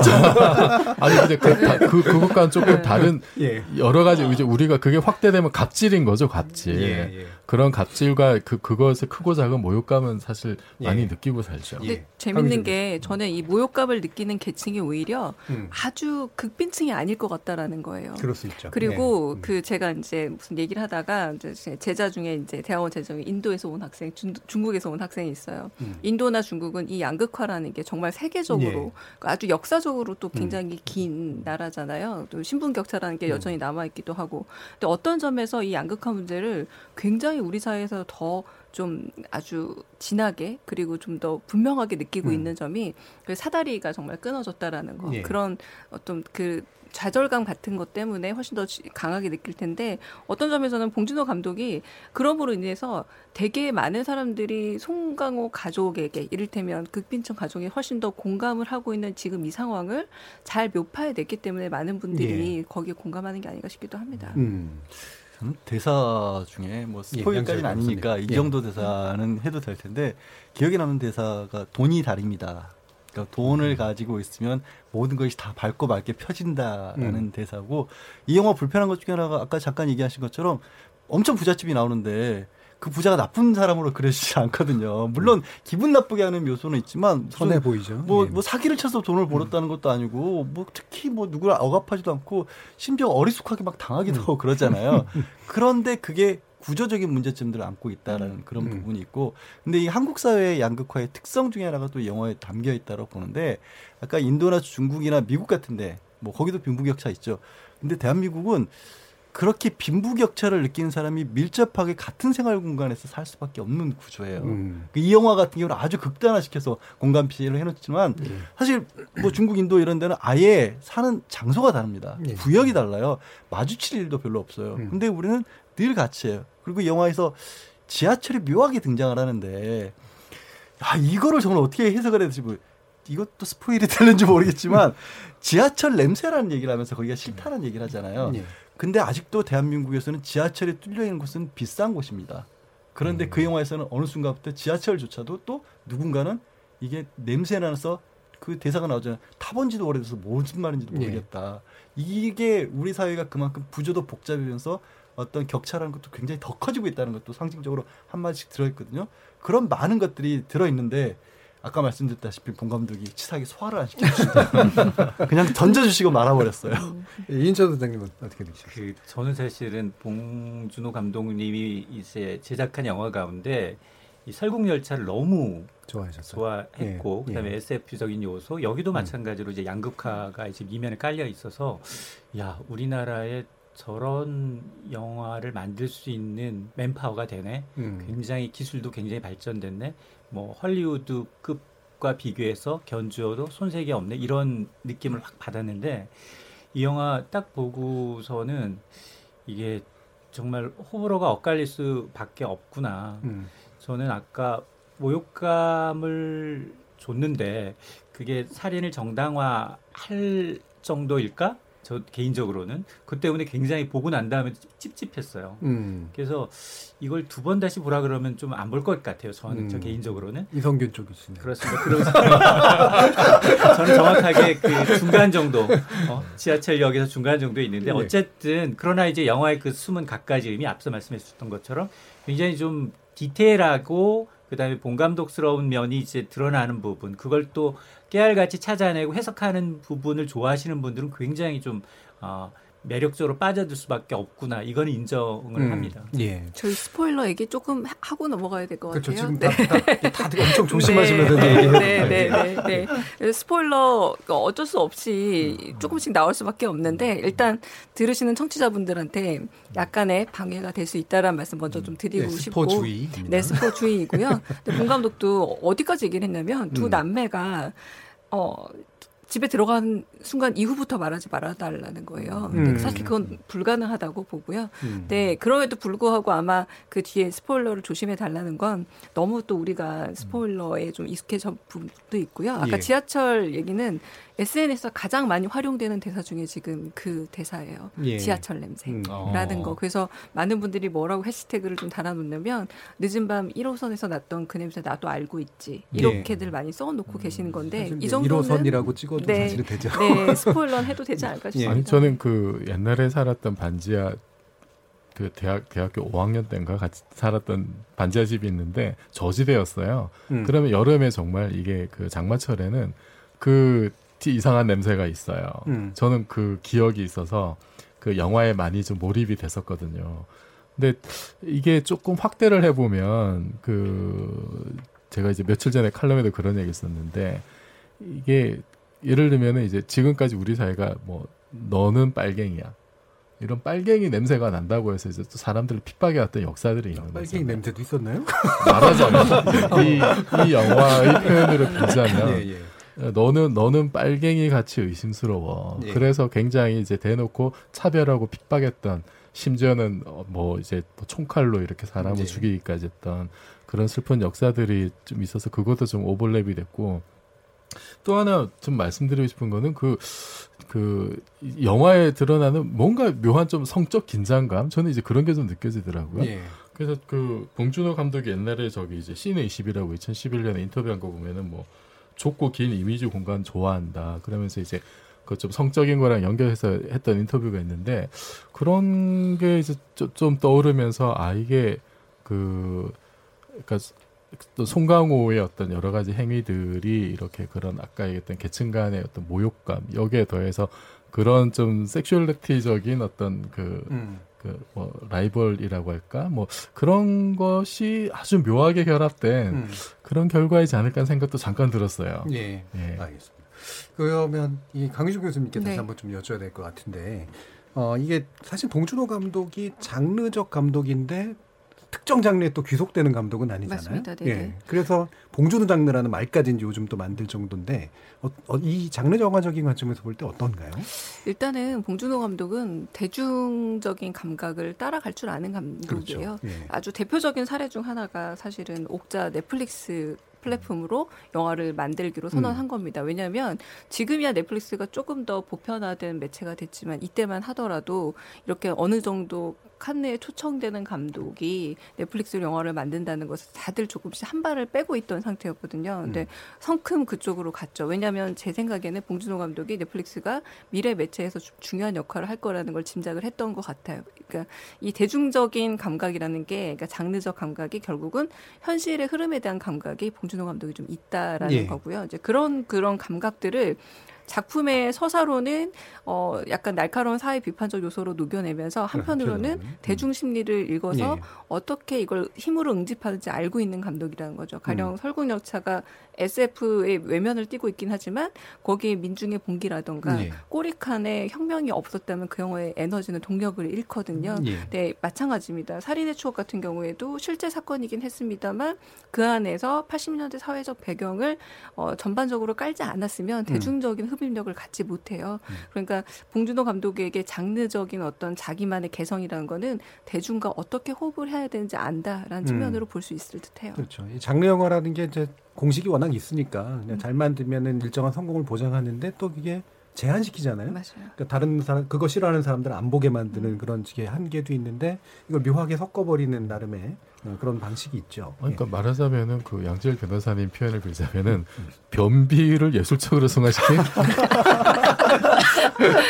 아니 근데 그, 그 그것과는 조금 다른 예. 여러 가지 이제 우리가 그게 확대되면 갑질인 거죠, 갑질. 예, 예. 그런 갑질과 그 그것의 크고 작은 모욕감은 사실 예. 많이 느끼고 살죠. 근데 예. 재밌는 게 저는 이 모욕감을 느끼는 계층이 오히려 음. 아주 극빈층이 아닐 것 같다라는 거예요. 그럴 수 있죠. 그리고 예. 그 제가 이제 무슨 얘기를 하다가 이제 제자 중에 이제 대학원 제자 중에 인도에서 온 학생, 중, 중국에서 온 학생이 있어요. 음. 인도나 중국은 이 양극화라는 게 정말 세계적으로 예. 아주 역사적으로 또 굉장히 음. 긴 나라잖아요. 또 신분격차라는 게 여전히 남아있기도 하고. 근데 어떤 점에서 이 양극화 문제를 굉장히 우리 사회에서 더 좀 아주 진하게 그리고 좀 더 분명하게 느끼고 음. 있는 점이 그 사다리가 정말 끊어졌다라는 거. 예. 그런 어떤 그 좌절감 같은 것 때문에 훨씬 더 강하게 느낄 텐데 어떤 점에서는 봉준호 감독이 그럼으로 인해서 되게 많은 사람들이 송강호 가족에게 이를테면 극빈층 가족이 훨씬 더 공감을 하고 있는 지금 이 상황을 잘 묘사해냈기 때문에 많은 분들이 예. 거기에 공감하는 게 아닌가 싶기도 합니다. 음. 대사 중에 뭐 스포일까지는 예, 아니니까 예. 이 정도 대사는 해도 될 텐데 기억에 남는 대사가 돈이 다릅니다. 그러니까 돈을 음. 가지고 있으면 모든 것이 다 밝고 맑게 펴진다라는 음. 대사고 이 영화 불편한 것 중에 하나가 아까 잠깐 얘기하신 것처럼 엄청 부잣집이 나오는데 그 부자가 나쁜 사람으로 그려지지 않거든요. 물론 기분 나쁘게 하는 요소는 있지만 손해 보이죠. 뭐, 예. 뭐 사기를 쳐서 돈을 벌었다는 것도 아니고 뭐 특히 뭐 누구를 억압하지도 않고 심지어 어리숙하게 막 당하기도 하고 음. 그러잖아요. 그런데 그게 구조적인 문제점들을 안고 있다라는 그런 음. 부분이 있고 근데 이 한국 사회의 양극화의 특성 중에 하나가 또 영화에 담겨 있다고 보는데 아까 인도나 중국이나 미국 같은데 뭐 거기도 빈부격차 있죠. 근데 대한민국은 그렇게 빈부격차를 느끼는 사람이 밀접하게 같은 생활 공간에서 살 수밖에 없는 구조예요. 음. 이 영화 같은 경우는 아주 극단화시켜서 공간 피해를 해놓지만 예. 사실 뭐 중국, 인도 이런 데는 아예 사는 장소가 다릅니다. 예. 구역이 달라요. 마주칠 일도 별로 없어요. 음. 근데 우리는 늘 같이 해요. 그리고 영화에서 지하철이 묘하게 등장을 하는데 야, 이거를 정말 어떻게 해석을 해야 될지 모르겠어요. 이것도 스포일이 되는지 모르겠지만 지하철 냄새라는 얘기를 하면서 거기가 싫다는 얘기를 하잖아요. 예. 근데 아직도 대한민국에서는 지하철이 뚫려있는 곳은 비싼 곳입니다. 그런데 음. 그 영화에서는 어느 순간부터 지하철조차도 또 누군가는 이게 냄새나서 그 대사가 나오잖아요. 타본 지도 오래돼서 무슨 말인지도 모르겠다. 예. 이게 우리 사회가 그만큼 구조도 복잡해지면서 어떤 격차라는 것도 굉장히 더 커지고 있다는 것도 상징적으로 한마디씩 들어있거든요. 그런 많은 것들이 들어있는데 아까 말씀드렸다시피 봉 감독이 치사하게 소화를 안 시켜주시다. 그냥 던져주시고 말아버렸어요. 이인철 선생님은 어떻게 느끼셨어요? 그 저는 사실은 봉준호 감독님이 이제 제작한 영화 가운데 이 설국열차를 너무 좋아하셨어요. 좋아했고 예, 그다음에 예. 에스에프적인 요소 여기도 마찬가지로 음. 이제 양극화가 지금 이면에 깔려 있어서 야 우리나라의 저런 영화를 만들 수 있는 맨파워가 되네. 음. 굉장히 기술도 굉장히 발전됐네. 뭐 헐리우드급 작품과 비교해서 견주어도 손색이 없네 이런 느낌을 확 받았는데 이 영화 딱 보고서는 이게 정말 호불호가 엇갈릴 수밖에 없구나. 음. 저는 아까 모욕감을 줬는데 그게 살인을 정당화할 정도일까? 저 개인적으로는 그 때문에 굉장히 보고 난 다음에 찝찝했어요. 음. 그래서 이걸 두 번 다시 보라 그러면 좀 안 볼 것 같아요. 저는 음. 저 개인적으로는 이성균 쪽이시네요. 그렇습니다. 저는 정확하게 그 중간 정도 어? 지하철역에서 중간 정도에 있는데 어쨌든 그러나 이제 영화의 그 숨은 갖가지 의미 앞서 말씀했었던 것처럼 굉장히 좀 디테일하고 그다음에 본감독스러운 면이 이제 드러나는 부분 그걸 또 깨알같이 찾아내고 해석하는 부분을 좋아하시는 분들은 굉장히 좀 어, 매력적으로 빠져들 수밖에 없구나. 이건 인정을 음, 합니다. 예. 저희 스포일러 얘기 조금 하고 넘어가야 될 것 같아요. 지금 네. 다, 다, 다들 엄청 조심하시면서 네. 얘기해요. 네, 네, 네, 네. 스포일러 어쩔 수 없이 조금씩 나올 수밖에 없는데 일단 들으시는 청취자분들한테 약간의 방해가 될 수 있다라는 말씀 먼저 좀 드리고 네, 싶고. 스포주의. 네, 스포주의이고요. 봉 감독도 어디까지 얘기를 했냐면 두 남매가 어. 집에 들어간 순간 이후부터 말하지 말아달라는 거예요. 근데 음. 사실 그건 불가능하다고 보고요. 음. 근데 그럼에도 불구하고 아마 그 뒤에 스포일러를 조심해달라는 건 너무 또 우리가 스포일러에 좀 익숙해진 부분도 있고요. 아까 예. 지하철 얘기는 에스엔에스에서 가장 많이 활용되는 대사 중에 지금 그 대사예요. 예. 지하철 냄새라는 음. 어. 거. 그래서 많은 분들이 뭐라고 해시태그를 좀 달아놓냐면 늦은 밤 일 호선에서 났던 그 냄새 나도 알고 있지. 이렇게들 예. 많이 써놓고 음. 계시는 건데 이 정도는 일 호선이라고 찍어 네, 사실은 되죠. 네, 스포일러는 해도 되지 않을까 싶습니다. 아니, 저는 그 옛날에 살았던 반지하 그 대학 대학교 오 학년 때인가 같이 살았던 반지하 집이 있는데 저 집에였어요. 음. 그러면 여름에 정말 이게 그 장마철에는 그 이상한 냄새가 있어요. 음. 저는 그 기억이 있어서 그 영화에 많이 좀 몰입이 됐었거든요. 근데 이게 조금 확대를 해보면 그 제가 이제 며칠 전에 칼럼에도 그런 얘기 썼는데 이게 예를 들면 이제 지금까지 우리 사회가 뭐 너는 빨갱이야 이런 빨갱이 냄새가 난다고 해서 이제 또 사람들을 핍박해왔던 역사들이 있는 거죠. 빨갱이 냄새도 있었나요? 말하자면 이, 이 영화의 표현으로 보자면 예, 예. 너는 너는 빨갱이 같이 의심스러워. 예. 그래서 굉장히 이제 대놓고 차별하고 핍박했던 심지어는 뭐 이제 총칼로 이렇게 사람을 예. 죽이기까지 했던 그런 슬픈 역사들이 좀 있어서 그것도 좀 오버랩이 됐고. 또 하나 좀 말씀드리고 싶은 거는 그, 그, 영화에 드러나는 뭔가 묘한 좀 성적 긴장감? 저는 이제 그런 게 좀 느껴지더라고요. 예. 그래서 그, 봉준호 감독이 옛날에 저기 이제 씨네이십이라고 이천십일 년에 인터뷰한 거 보면은 뭐, 좁고 긴 이미지 공간 좋아한다. 그러면서 이제 그 좀 성적인 거랑 연결해서 했던 인터뷰가 있는데, 그런 게 이제 좀 떠오르면서, 아, 이게 그, 그러니까 또 송강호의 어떤 여러 가지 행위들이 이렇게 그런 아까 얘기했던 계층 간의 어떤 모욕감 여기에 더해서 그런 좀 섹슈얼리티적인 어떤 그, 음. 그 뭐 라이벌이라고 할까 뭐 그런 것이 아주 묘하게 결합된 음. 그런 결과이지 않을까 하는 생각도 잠깐 들었어요. 예, 예. 알겠습니다. 그러면 이 강유정 교수님께 네. 다시 한번 좀 여쭤야 될 것 같은데 어, 이게 사실 봉준호 감독이 장르적 감독인데. 특정 장르에 또 귀속되는 감독은 아니잖아요. 맞습니다. 예. 그래서 봉준호 장르라는 말까지 요즘 또 만들 정도인데 어, 어, 이 장르 정화적인 관점에서 볼 때 어떤가요? 일단은 봉준호 감독은 대중적인 감각을 따라갈 줄 아는 감독이에요. 그렇죠. 예. 아주 대표적인 사례 중 하나가 사실은 옥자 넷플릭스 플랫폼으로 영화를 만들기로 선언한 음. 겁니다. 왜냐하면 지금이야 넷플릭스가 조금 더 보편화된 매체가 됐지만 이때만 하더라도 이렇게 어느 정도 칸에 초청되는 감독이 넷플릭스로 영화를 만든다는 것을 다들 조금씩 한 발을 빼고 있던 상태였거든요. 근데 음. 성큼 그쪽으로 갔죠. 왜냐하면 제 생각에는 봉준호 감독이 넷플릭스가 미래 매체에서 중요한 역할을 할 거라는 걸 짐작을 했던 것 같아요. 그러니까 이 대중적인 감각이라는 게 그러니까 장르적 감각이 결국은 현실의 흐름에 대한 감각이 봉준호 감독이 좀 있다라는 예. 거고요. 이제 그런 그런 감각들을 작품의 서사로는 어, 약간 날카로운 사회 비판적 요소로 녹여내면서 한편으로는 그래, 대중 심리를 읽어서 예. 어떻게 이걸 힘으로 응집하는지 알고 있는 감독이라는 거죠. 가령 음. 설국열차가 에스에프의 외면을 띄고 있긴 하지만 거기에 민중의 봉기라든가 예. 꼬리칸에 혁명이 없었다면 그 영화의 에너지는 동력을 잃거든요. 예. 네, 마찬가지입니다. 살인의 추억 같은 경우에도 실제 사건이긴 했습니다만 그 안에서 팔십 년대 사회적 배경을 어, 전반적으로 깔지 않았으면 대중적인 흡입력을 갖지 못해요. 그러니까 봉준호 감독에게 장르적인 어떤 자기만의 개성이라는 거는 대중과 어떻게 호흡을 해야 되는지 안다라는 측면으로 음. 볼 수 있을 듯해요. 그렇죠. 이 장르 영화라는 게 이제 공식이 워낙 있으니까 그냥 잘 만들면은 일정한 성공을 보장하는데 또 그게 제한시키잖아요. 맞아요. 그러니까 다른 사람 그거 싫어하는 사람들 안 보게 만드는 음. 그런 식의 한계도 있는데 이걸 묘하게 섞어버리는 나름의 그런 방식이 있죠. 그러니까 예. 말하자면은 그 양지열 변호사님 표현을 빌자면은 음. 변비를 예술적으로 승화시킨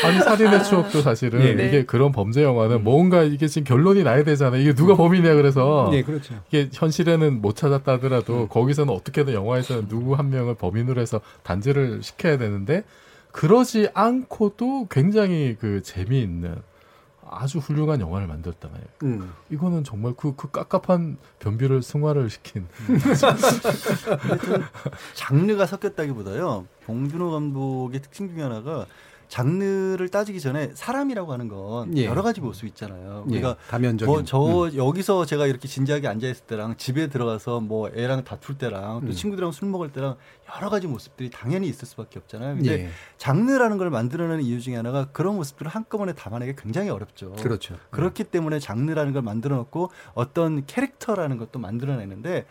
아니 살인의 추억도 사실은 예, 네. 이게 그런 범죄 영화는 음. 뭔가 이게 지금 결론이 나야 되잖아요. 이게 누가 범인이냐 그래서 예, 그렇죠. 이게 현실에는 못 찾았다 하더라도 음. 거기서는 어떻게든 영화에서는 누구 한 명을 범인으로 해서 단죄를 시켜야 되는데. 그러지 않고도 굉장히 그 재미있는 아주 훌륭한 영화를 만들었단 말이에요. 음. 이거는 정말 그, 그 깝깝한 변비를 승화를 시킨. 장르가 섞였다기보다요. 봉준호 감독의 특징 중에 하나가 장르를 따지기 전에 사람이라고 하는 건 예. 여러 가지 볼 수 있잖아요. 그러니까 예, 뭐 저 음. 여기서 제가 이렇게 진지하게 앉아 있을 때랑 집에 들어가서 뭐 애랑 다툴 때랑 또 음. 친구들이랑 술 먹을 때랑 여러 가지 모습들이 당연히 있을 수밖에 없잖아요. 근데 예. 장르라는 걸 만들어내는 이유 중에 하나가 그런 모습들을 한꺼번에 담아내기 굉장히 어렵죠. 그렇죠. 그렇기 음. 때문에 장르라는 걸 만들어 놓고 어떤 캐릭터라는 것도 만들어내는데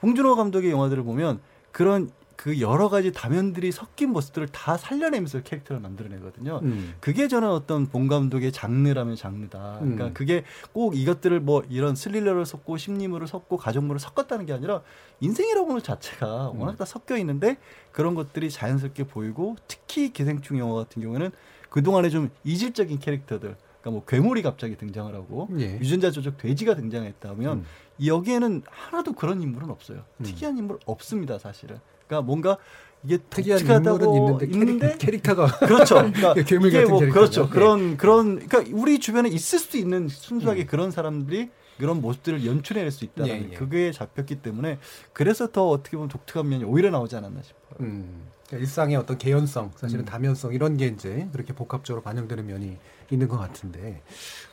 봉준호 감독의 영화들을 보면 그런 그 여러 가지 다면들이 섞인 모습들을 다 살려내면서 캐릭터를 만들어내거든요. 음. 그게 저는 어떤 봉 감독의 장르라면 장르다. 음. 그러니까 그게 꼭 이것들을 뭐 이런 스릴러를 섞고 심리물을 섞고 가정물을 섞었다는 게 아니라 인생이라고 하는 자체가 워낙 음. 다 섞여 있는데 그런 것들이 자연스럽게 보이고 특히 기생충 영화 같은 경우에는 그동안에 좀 이질적인 캐릭터들 그러니까 뭐 괴물이 갑자기 등장을 하고 예. 유전자 조작 돼지가 등장했다면 음. 여기에는 하나도 그런 인물은 없어요. 음. 특이한 인물 없습니다. 사실은. 그러니까 뭔가 이게 특이한 인물은 있는데, 있는데 캐릭터가 그렇죠. 그러니까 괴물 같은 뭐 캐릭터 그렇죠. 그런 그런 그러니까 우리 주변에 있을 수도 있는 순수하게 음. 그런 사람들이 그런 모습들을 연출해낼 수 있다는 예, 예. 그게 잡혔기 때문에 그래서 더 어떻게 보면 독특한 면이 오히려 나오지 않았나 싶어요. 음. 그러니까 일상의 어떤 개연성, 사실은 음. 다면성 이런 게 이제 그렇게 복합적으로 반영되는 면이 있는 것 같은데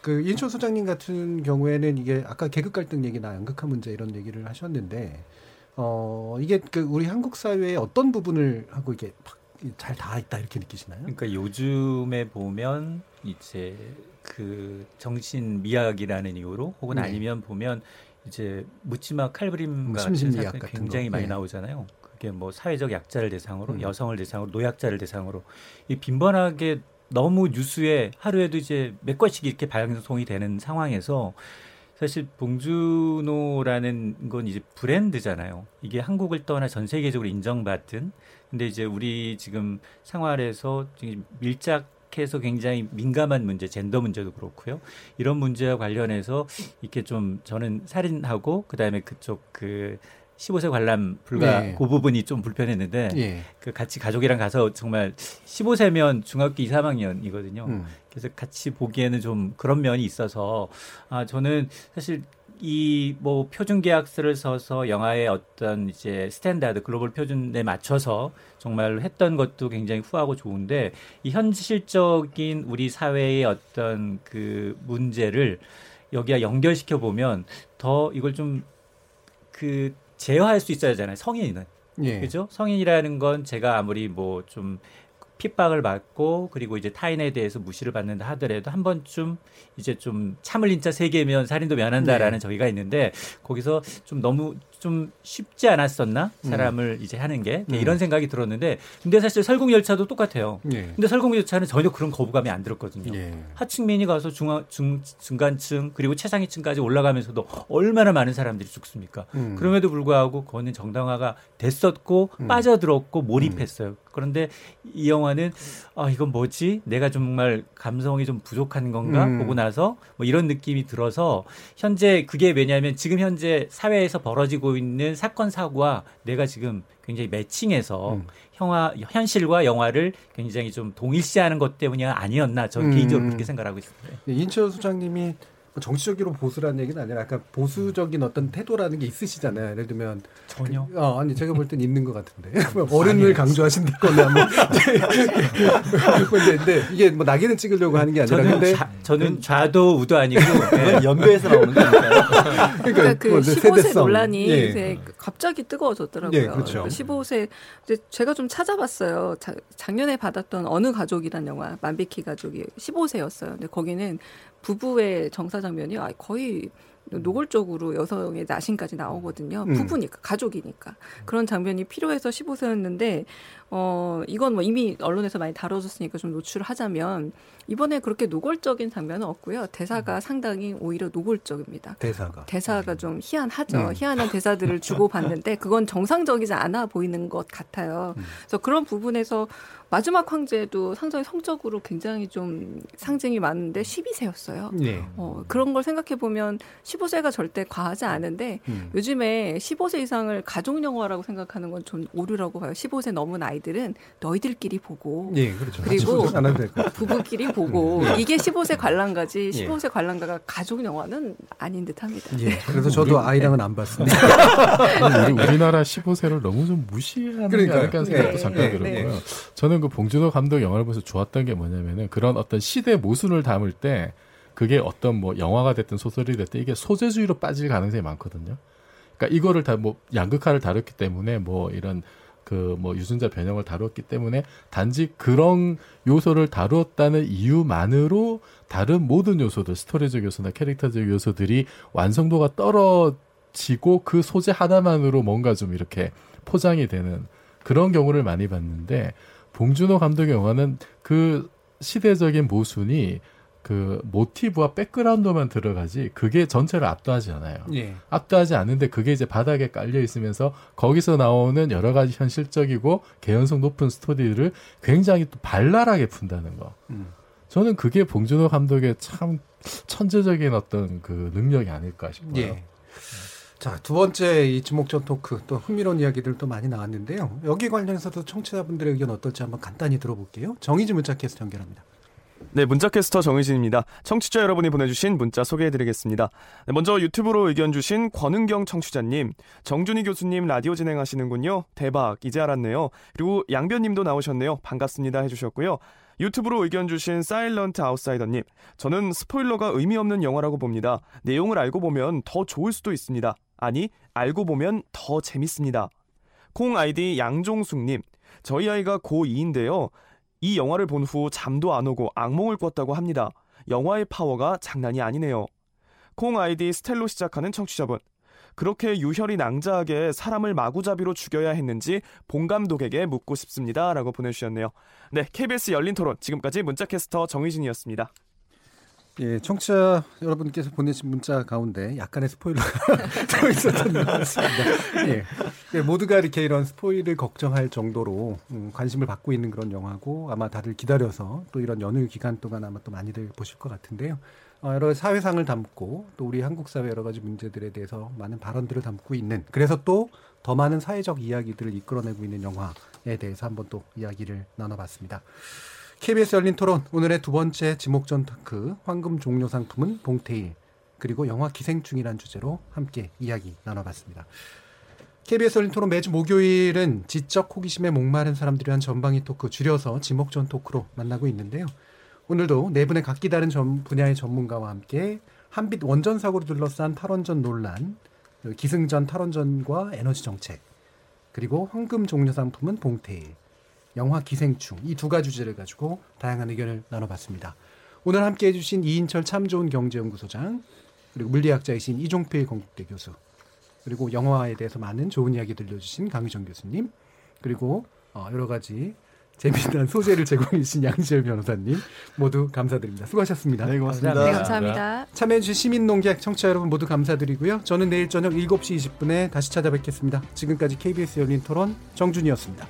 그 이인철 소장님 같은 경우에는 이게 아까 계급 갈등 얘기나 양극화 문제 이런 얘기를 하셨는데. 어 이게 그 우리 한국 사회의 어떤 부분을 하고 이게 잘 닿아 있다 이렇게 느끼시나요? 그러니까 요즘에 보면 이제 그 정신 미학이라는 이유로 혹은 네. 아니면 보면 이제 묻지마 칼부림 같은 사건이 굉장히 거. 많이 네. 나오잖아요. 그게 뭐 사회적 약자를 대상으로 음. 여성을 대상으로 노약자를 대상으로 이 빈번하게 너무 뉴스에 하루에도 이제 몇 건씩 이렇게 발행송이 되는 상황에서. 사실 봉준호라는 건 이제 브랜드잖아요. 이게 한국을 떠나 전 세계적으로 인정받은. 근데 이제 우리 지금 생활에서 밀착해서 굉장히 민감한 문제, 젠더 문제도 그렇고요. 이런 문제와 관련해서 이렇게 좀 저는 살인하고 그다음에 그쪽 그 십오 세 관람 불가 네. 그 부분이 좀 불편했는데 네. 그 같이 가족이랑 가서 정말 십오 세면 중학교 이, 삼 학년이거든요. 음. 그래서 같이 보기에는 좀 그런 면이 있어서 아 저는 사실 이 뭐 표준 계약서를 써서 영화의 어떤 이제 스탠다드 글로벌 표준에 맞춰서 정말로 했던 것도 굉장히 후하고 좋은데 이 현실적인 우리 사회의 어떤 그 문제를 여기와 연결시켜 보면 더 이걸 좀 그 제어할 수 있어야 하잖아요. 성인은. 예. 그죠? 성인이라는 건 제가 아무리 뭐 좀 핍박을 받고 그리고 이제 타인에 대해서 무시를 받는다 하더라도 한 번쯤 이제 좀 참을 인자 세 개면 살인도 면한다라는 네. 저희가 있는데 거기서 좀 너무 좀 쉽지 않았었나 사람을 음. 이제 하는 게 음. 이런 생각이 들었는데 근데 사실 설국열차도 똑같아요. 네. 근데 설국열차는 전혀 그런 거부감이 안 들었거든요. 네. 하층민이 가서 중하, 중, 중간층 그리고 최상위층까지 올라가면서도 얼마나 많은 사람들이 죽습니까? 음. 그럼에도 불구하고 그거는 정당화가 됐었고 음. 빠져들었고 몰입했어요. 그런데 이 영화는 아 이건 뭐지? 내가 정말 감성이 좀 부족한 건가? 음. 보고 나서 뭐 이런 느낌이 들어서 현재 그게 왜냐하면 지금 현재 사회에서 벌어지고 일어나고 있는 사건 사고와 내가 지금 굉장히 매칭해서 음. 형화, 현실과 영화를 굉장히 좀 동일시하는 것 때문이 아니었나 저는 음. 개인적으로 그렇게 생각하고 있습니다. 이인철 소장님이 정치적으로 보수라는 얘기는 아니라 약간 보수적인 어떤 태도라는 게 있으시잖아요. 예를 들면 전혀. 그, 어, 아니 제가 볼 땐 있는 것 같은데 어른을 강조하신다거나 뭐. 근데 이게 뭐 낙인을 찍으려고 하는 게 아니라 저는, 근데 좌, 저는 좌도 우도 아니고 네. 연배에서 나오는 거니까요. 그러니까 그 십오 세 세대성. 논란이 예. 이제 갑자기 뜨거워졌더라고요. 예, 그렇죠. 십오 세 이제 제가 좀 찾아봤어요. 자, 작년에 받았던 어느 가족이란 영화 만비키 가족이 십오 세였어요. 근데 거기는 부부의 정사 장면이 거의 노골적으로 여성의 나신까지 나오거든요. 부부니까, 가족이니까. 그런 장면이 필요해서 십오 세였는데 어, 이건 뭐 이미 언론에서 많이 다뤄졌으니까 좀 노출하자면 이번에 그렇게 노골적인 장면은 없고요. 대사가 상당히 오히려 노골적입니다. 대사가. 대사가 좀 희한하죠. 음. 희한한 대사들을 주고받는데 그건 정상적이지 않아 보이는 것 같아요. 음. 그래서 그런 부분에서 마지막 황제도 상당히 성적으로 굉장히 좀 상징이 많은데 십이 세였어요. 네. 어, 그런 걸 생각해보면 십오 세가 절대 과하지 않은데 음. 요즘에 십오 세 이상을 가족영화라고 생각하는 건 좀 오류라고 봐요. 십오 세 넘은 아이들은 너희들끼리 보고 예, 그렇죠. 그리고 부부끼리 보고 이게 십오 세 관람가지 십오 세 관람가가 가족영화는 아닌 듯합니다. 예, 그래서 저도 우리, 아이랑은 안 봤습니다. 우리, 우리나라 십오 세를 너무 좀 무시하는 그러니까, 약간 생각도 네, 잠깐 들었고요. 네, 네. 저는 그 봉준호 감독 영화를 보면서 좋았던 게 뭐냐면은 그런 어떤 시대 모순을 담을 때 그게 어떤 뭐 영화가 됐든 소설이 됐든 이게 소재주의로 빠질 가능성이 많거든요. 그러니까 이거를 다 뭐 양극화를 다뤘기 때문에 뭐 이런 그 뭐 유전자 변형을 다뤘기 때문에 단지 그런 요소를 다뤘다는 이유만으로 다른 모든 요소들, 스토리적 요소나 캐릭터적 요소들이 완성도가 떨어지고 그 소재 하나만으로 뭔가 좀 이렇게 포장이 되는 그런 경우를 많이 봤는데 봉준호 감독의 영화는 그 시대적인 모순이 그 모티브와 백그라운드만 들어가지 그게 전체를 압도하지 않아요. 예. 압도하지 않는데 그게 이제 바닥에 깔려 있으면서 거기서 나오는 여러 가지 현실적이고 개연성 높은 스토리를 굉장히 또 발랄하게 푼다는 거. 음. 저는 그게 봉준호 감독의 참 천재적인 어떤 그 능력이 아닐까 싶어요. 예. 자, 두 번째 이 주목전 토크 또 흥미로운 이야기들도 많이 나왔는데요. 여기 관련해서도 청취자분들의 의견 어떨지 한번 간단히 들어볼게요. 정의진 문자캐스터 연결합니다. 네, 문자캐스터 정의진입니다. 청취자 여러분이 보내주신 문자 소개해드리겠습니다. 네, 먼저 유튜브로 의견 주신 권은경 청취자님, 정준희 교수님 라디오 진행하시는군요. 대박, 이제 알았네요. 그리고 양변님도 나오셨네요. 반갑습니다 해주셨고요. 유튜브로 의견 주신 사일런트 아웃사이더님, 저는 스포일러가 의미 없는 영화라고 봅니다. 내용을 알고 보면 더 좋을 수도 있습니다. 아니, 알고 보면 더 재밌습니다. 콩 아이디 양종숙님, 저희 아이가 고이인데요. 이 영화를 본 후 잠도 안 오고 악몽을 꿨다고 합니다. 영화의 파워가 장난이 아니네요. 콩 아이디 스텔로 시작하는 청취자분. 그렇게 유혈이 낭자하게 사람을 마구잡이로 죽여야 했는지 봉 감독에게 묻고 싶습니다. 라고 보내주셨네요. 네, 케이비에스 열린토론 지금까지 문자캐스터 정의진이었습니다. 예, 청취자 여러분께서 보내신 문자 가운데 약간의 스포일러가 들어 있었던 것 같습니다. 예, 예, 모두가 이렇게 이런 스포일을 걱정할 정도로 음, 관심을 받고 있는 그런 영화고 아마 다들 기다려서 또 이런 연휴 기간 동안 아마 또 많이들 보실 것 같은데요. 어, 여러 사회상을 담고 또 우리 한국 사회 여러 가지 문제들에 대해서 많은 발언들을 담고 있는 그래서 또 더 많은 사회적 이야기들을 이끌어내고 있는 영화에 대해서 한번 또 이야기를 나눠봤습니다. 케이비에스 열린토론 오늘의 두 번째 지목전 토크 황금종려상 품은 봉태일 그리고 영화 기생충이란 주제로 함께 이야기 나눠봤습니다. 케이비에스 열린토론 매주 목요일은 지적 호기심에 목마른 사람들이 한 전방위 토크 줄여서 지목전 토크로 만나고 있는데요. 오늘도 네 분의 각기 다른 점, 분야의 전문가와 함께 한빛 원전 사고로 둘러싼 탈원전 논란, 기승전 탈원전과 에너지 정책, 그리고 황금종려상 품은 봉태일 영화 기생충 이 두 가지 주제를 가지고 다양한 의견을 나눠봤습니다. 오늘 함께해 주신 이인철 참 좋은 경제연구소장 그리고 물리학자이신 이종필 건국대 교수 그리고 영화에 대해서 많은 좋은 이야기 들려주신 강유정 교수님 그리고 여러 가지 재미난 소재를 제공해 주신 양지열 변호사님 모두 감사드립니다. 수고하셨습니다. 네, 고맙습니다. 네, 감사합니다. 참여해 주신 시민농객 청취자 여러분 모두 감사드리고요. 저는 내일 저녁 일곱 시 이십 분에 다시 찾아뵙겠습니다. 지금까지 케이비에스 열린토론 정준이었습니다.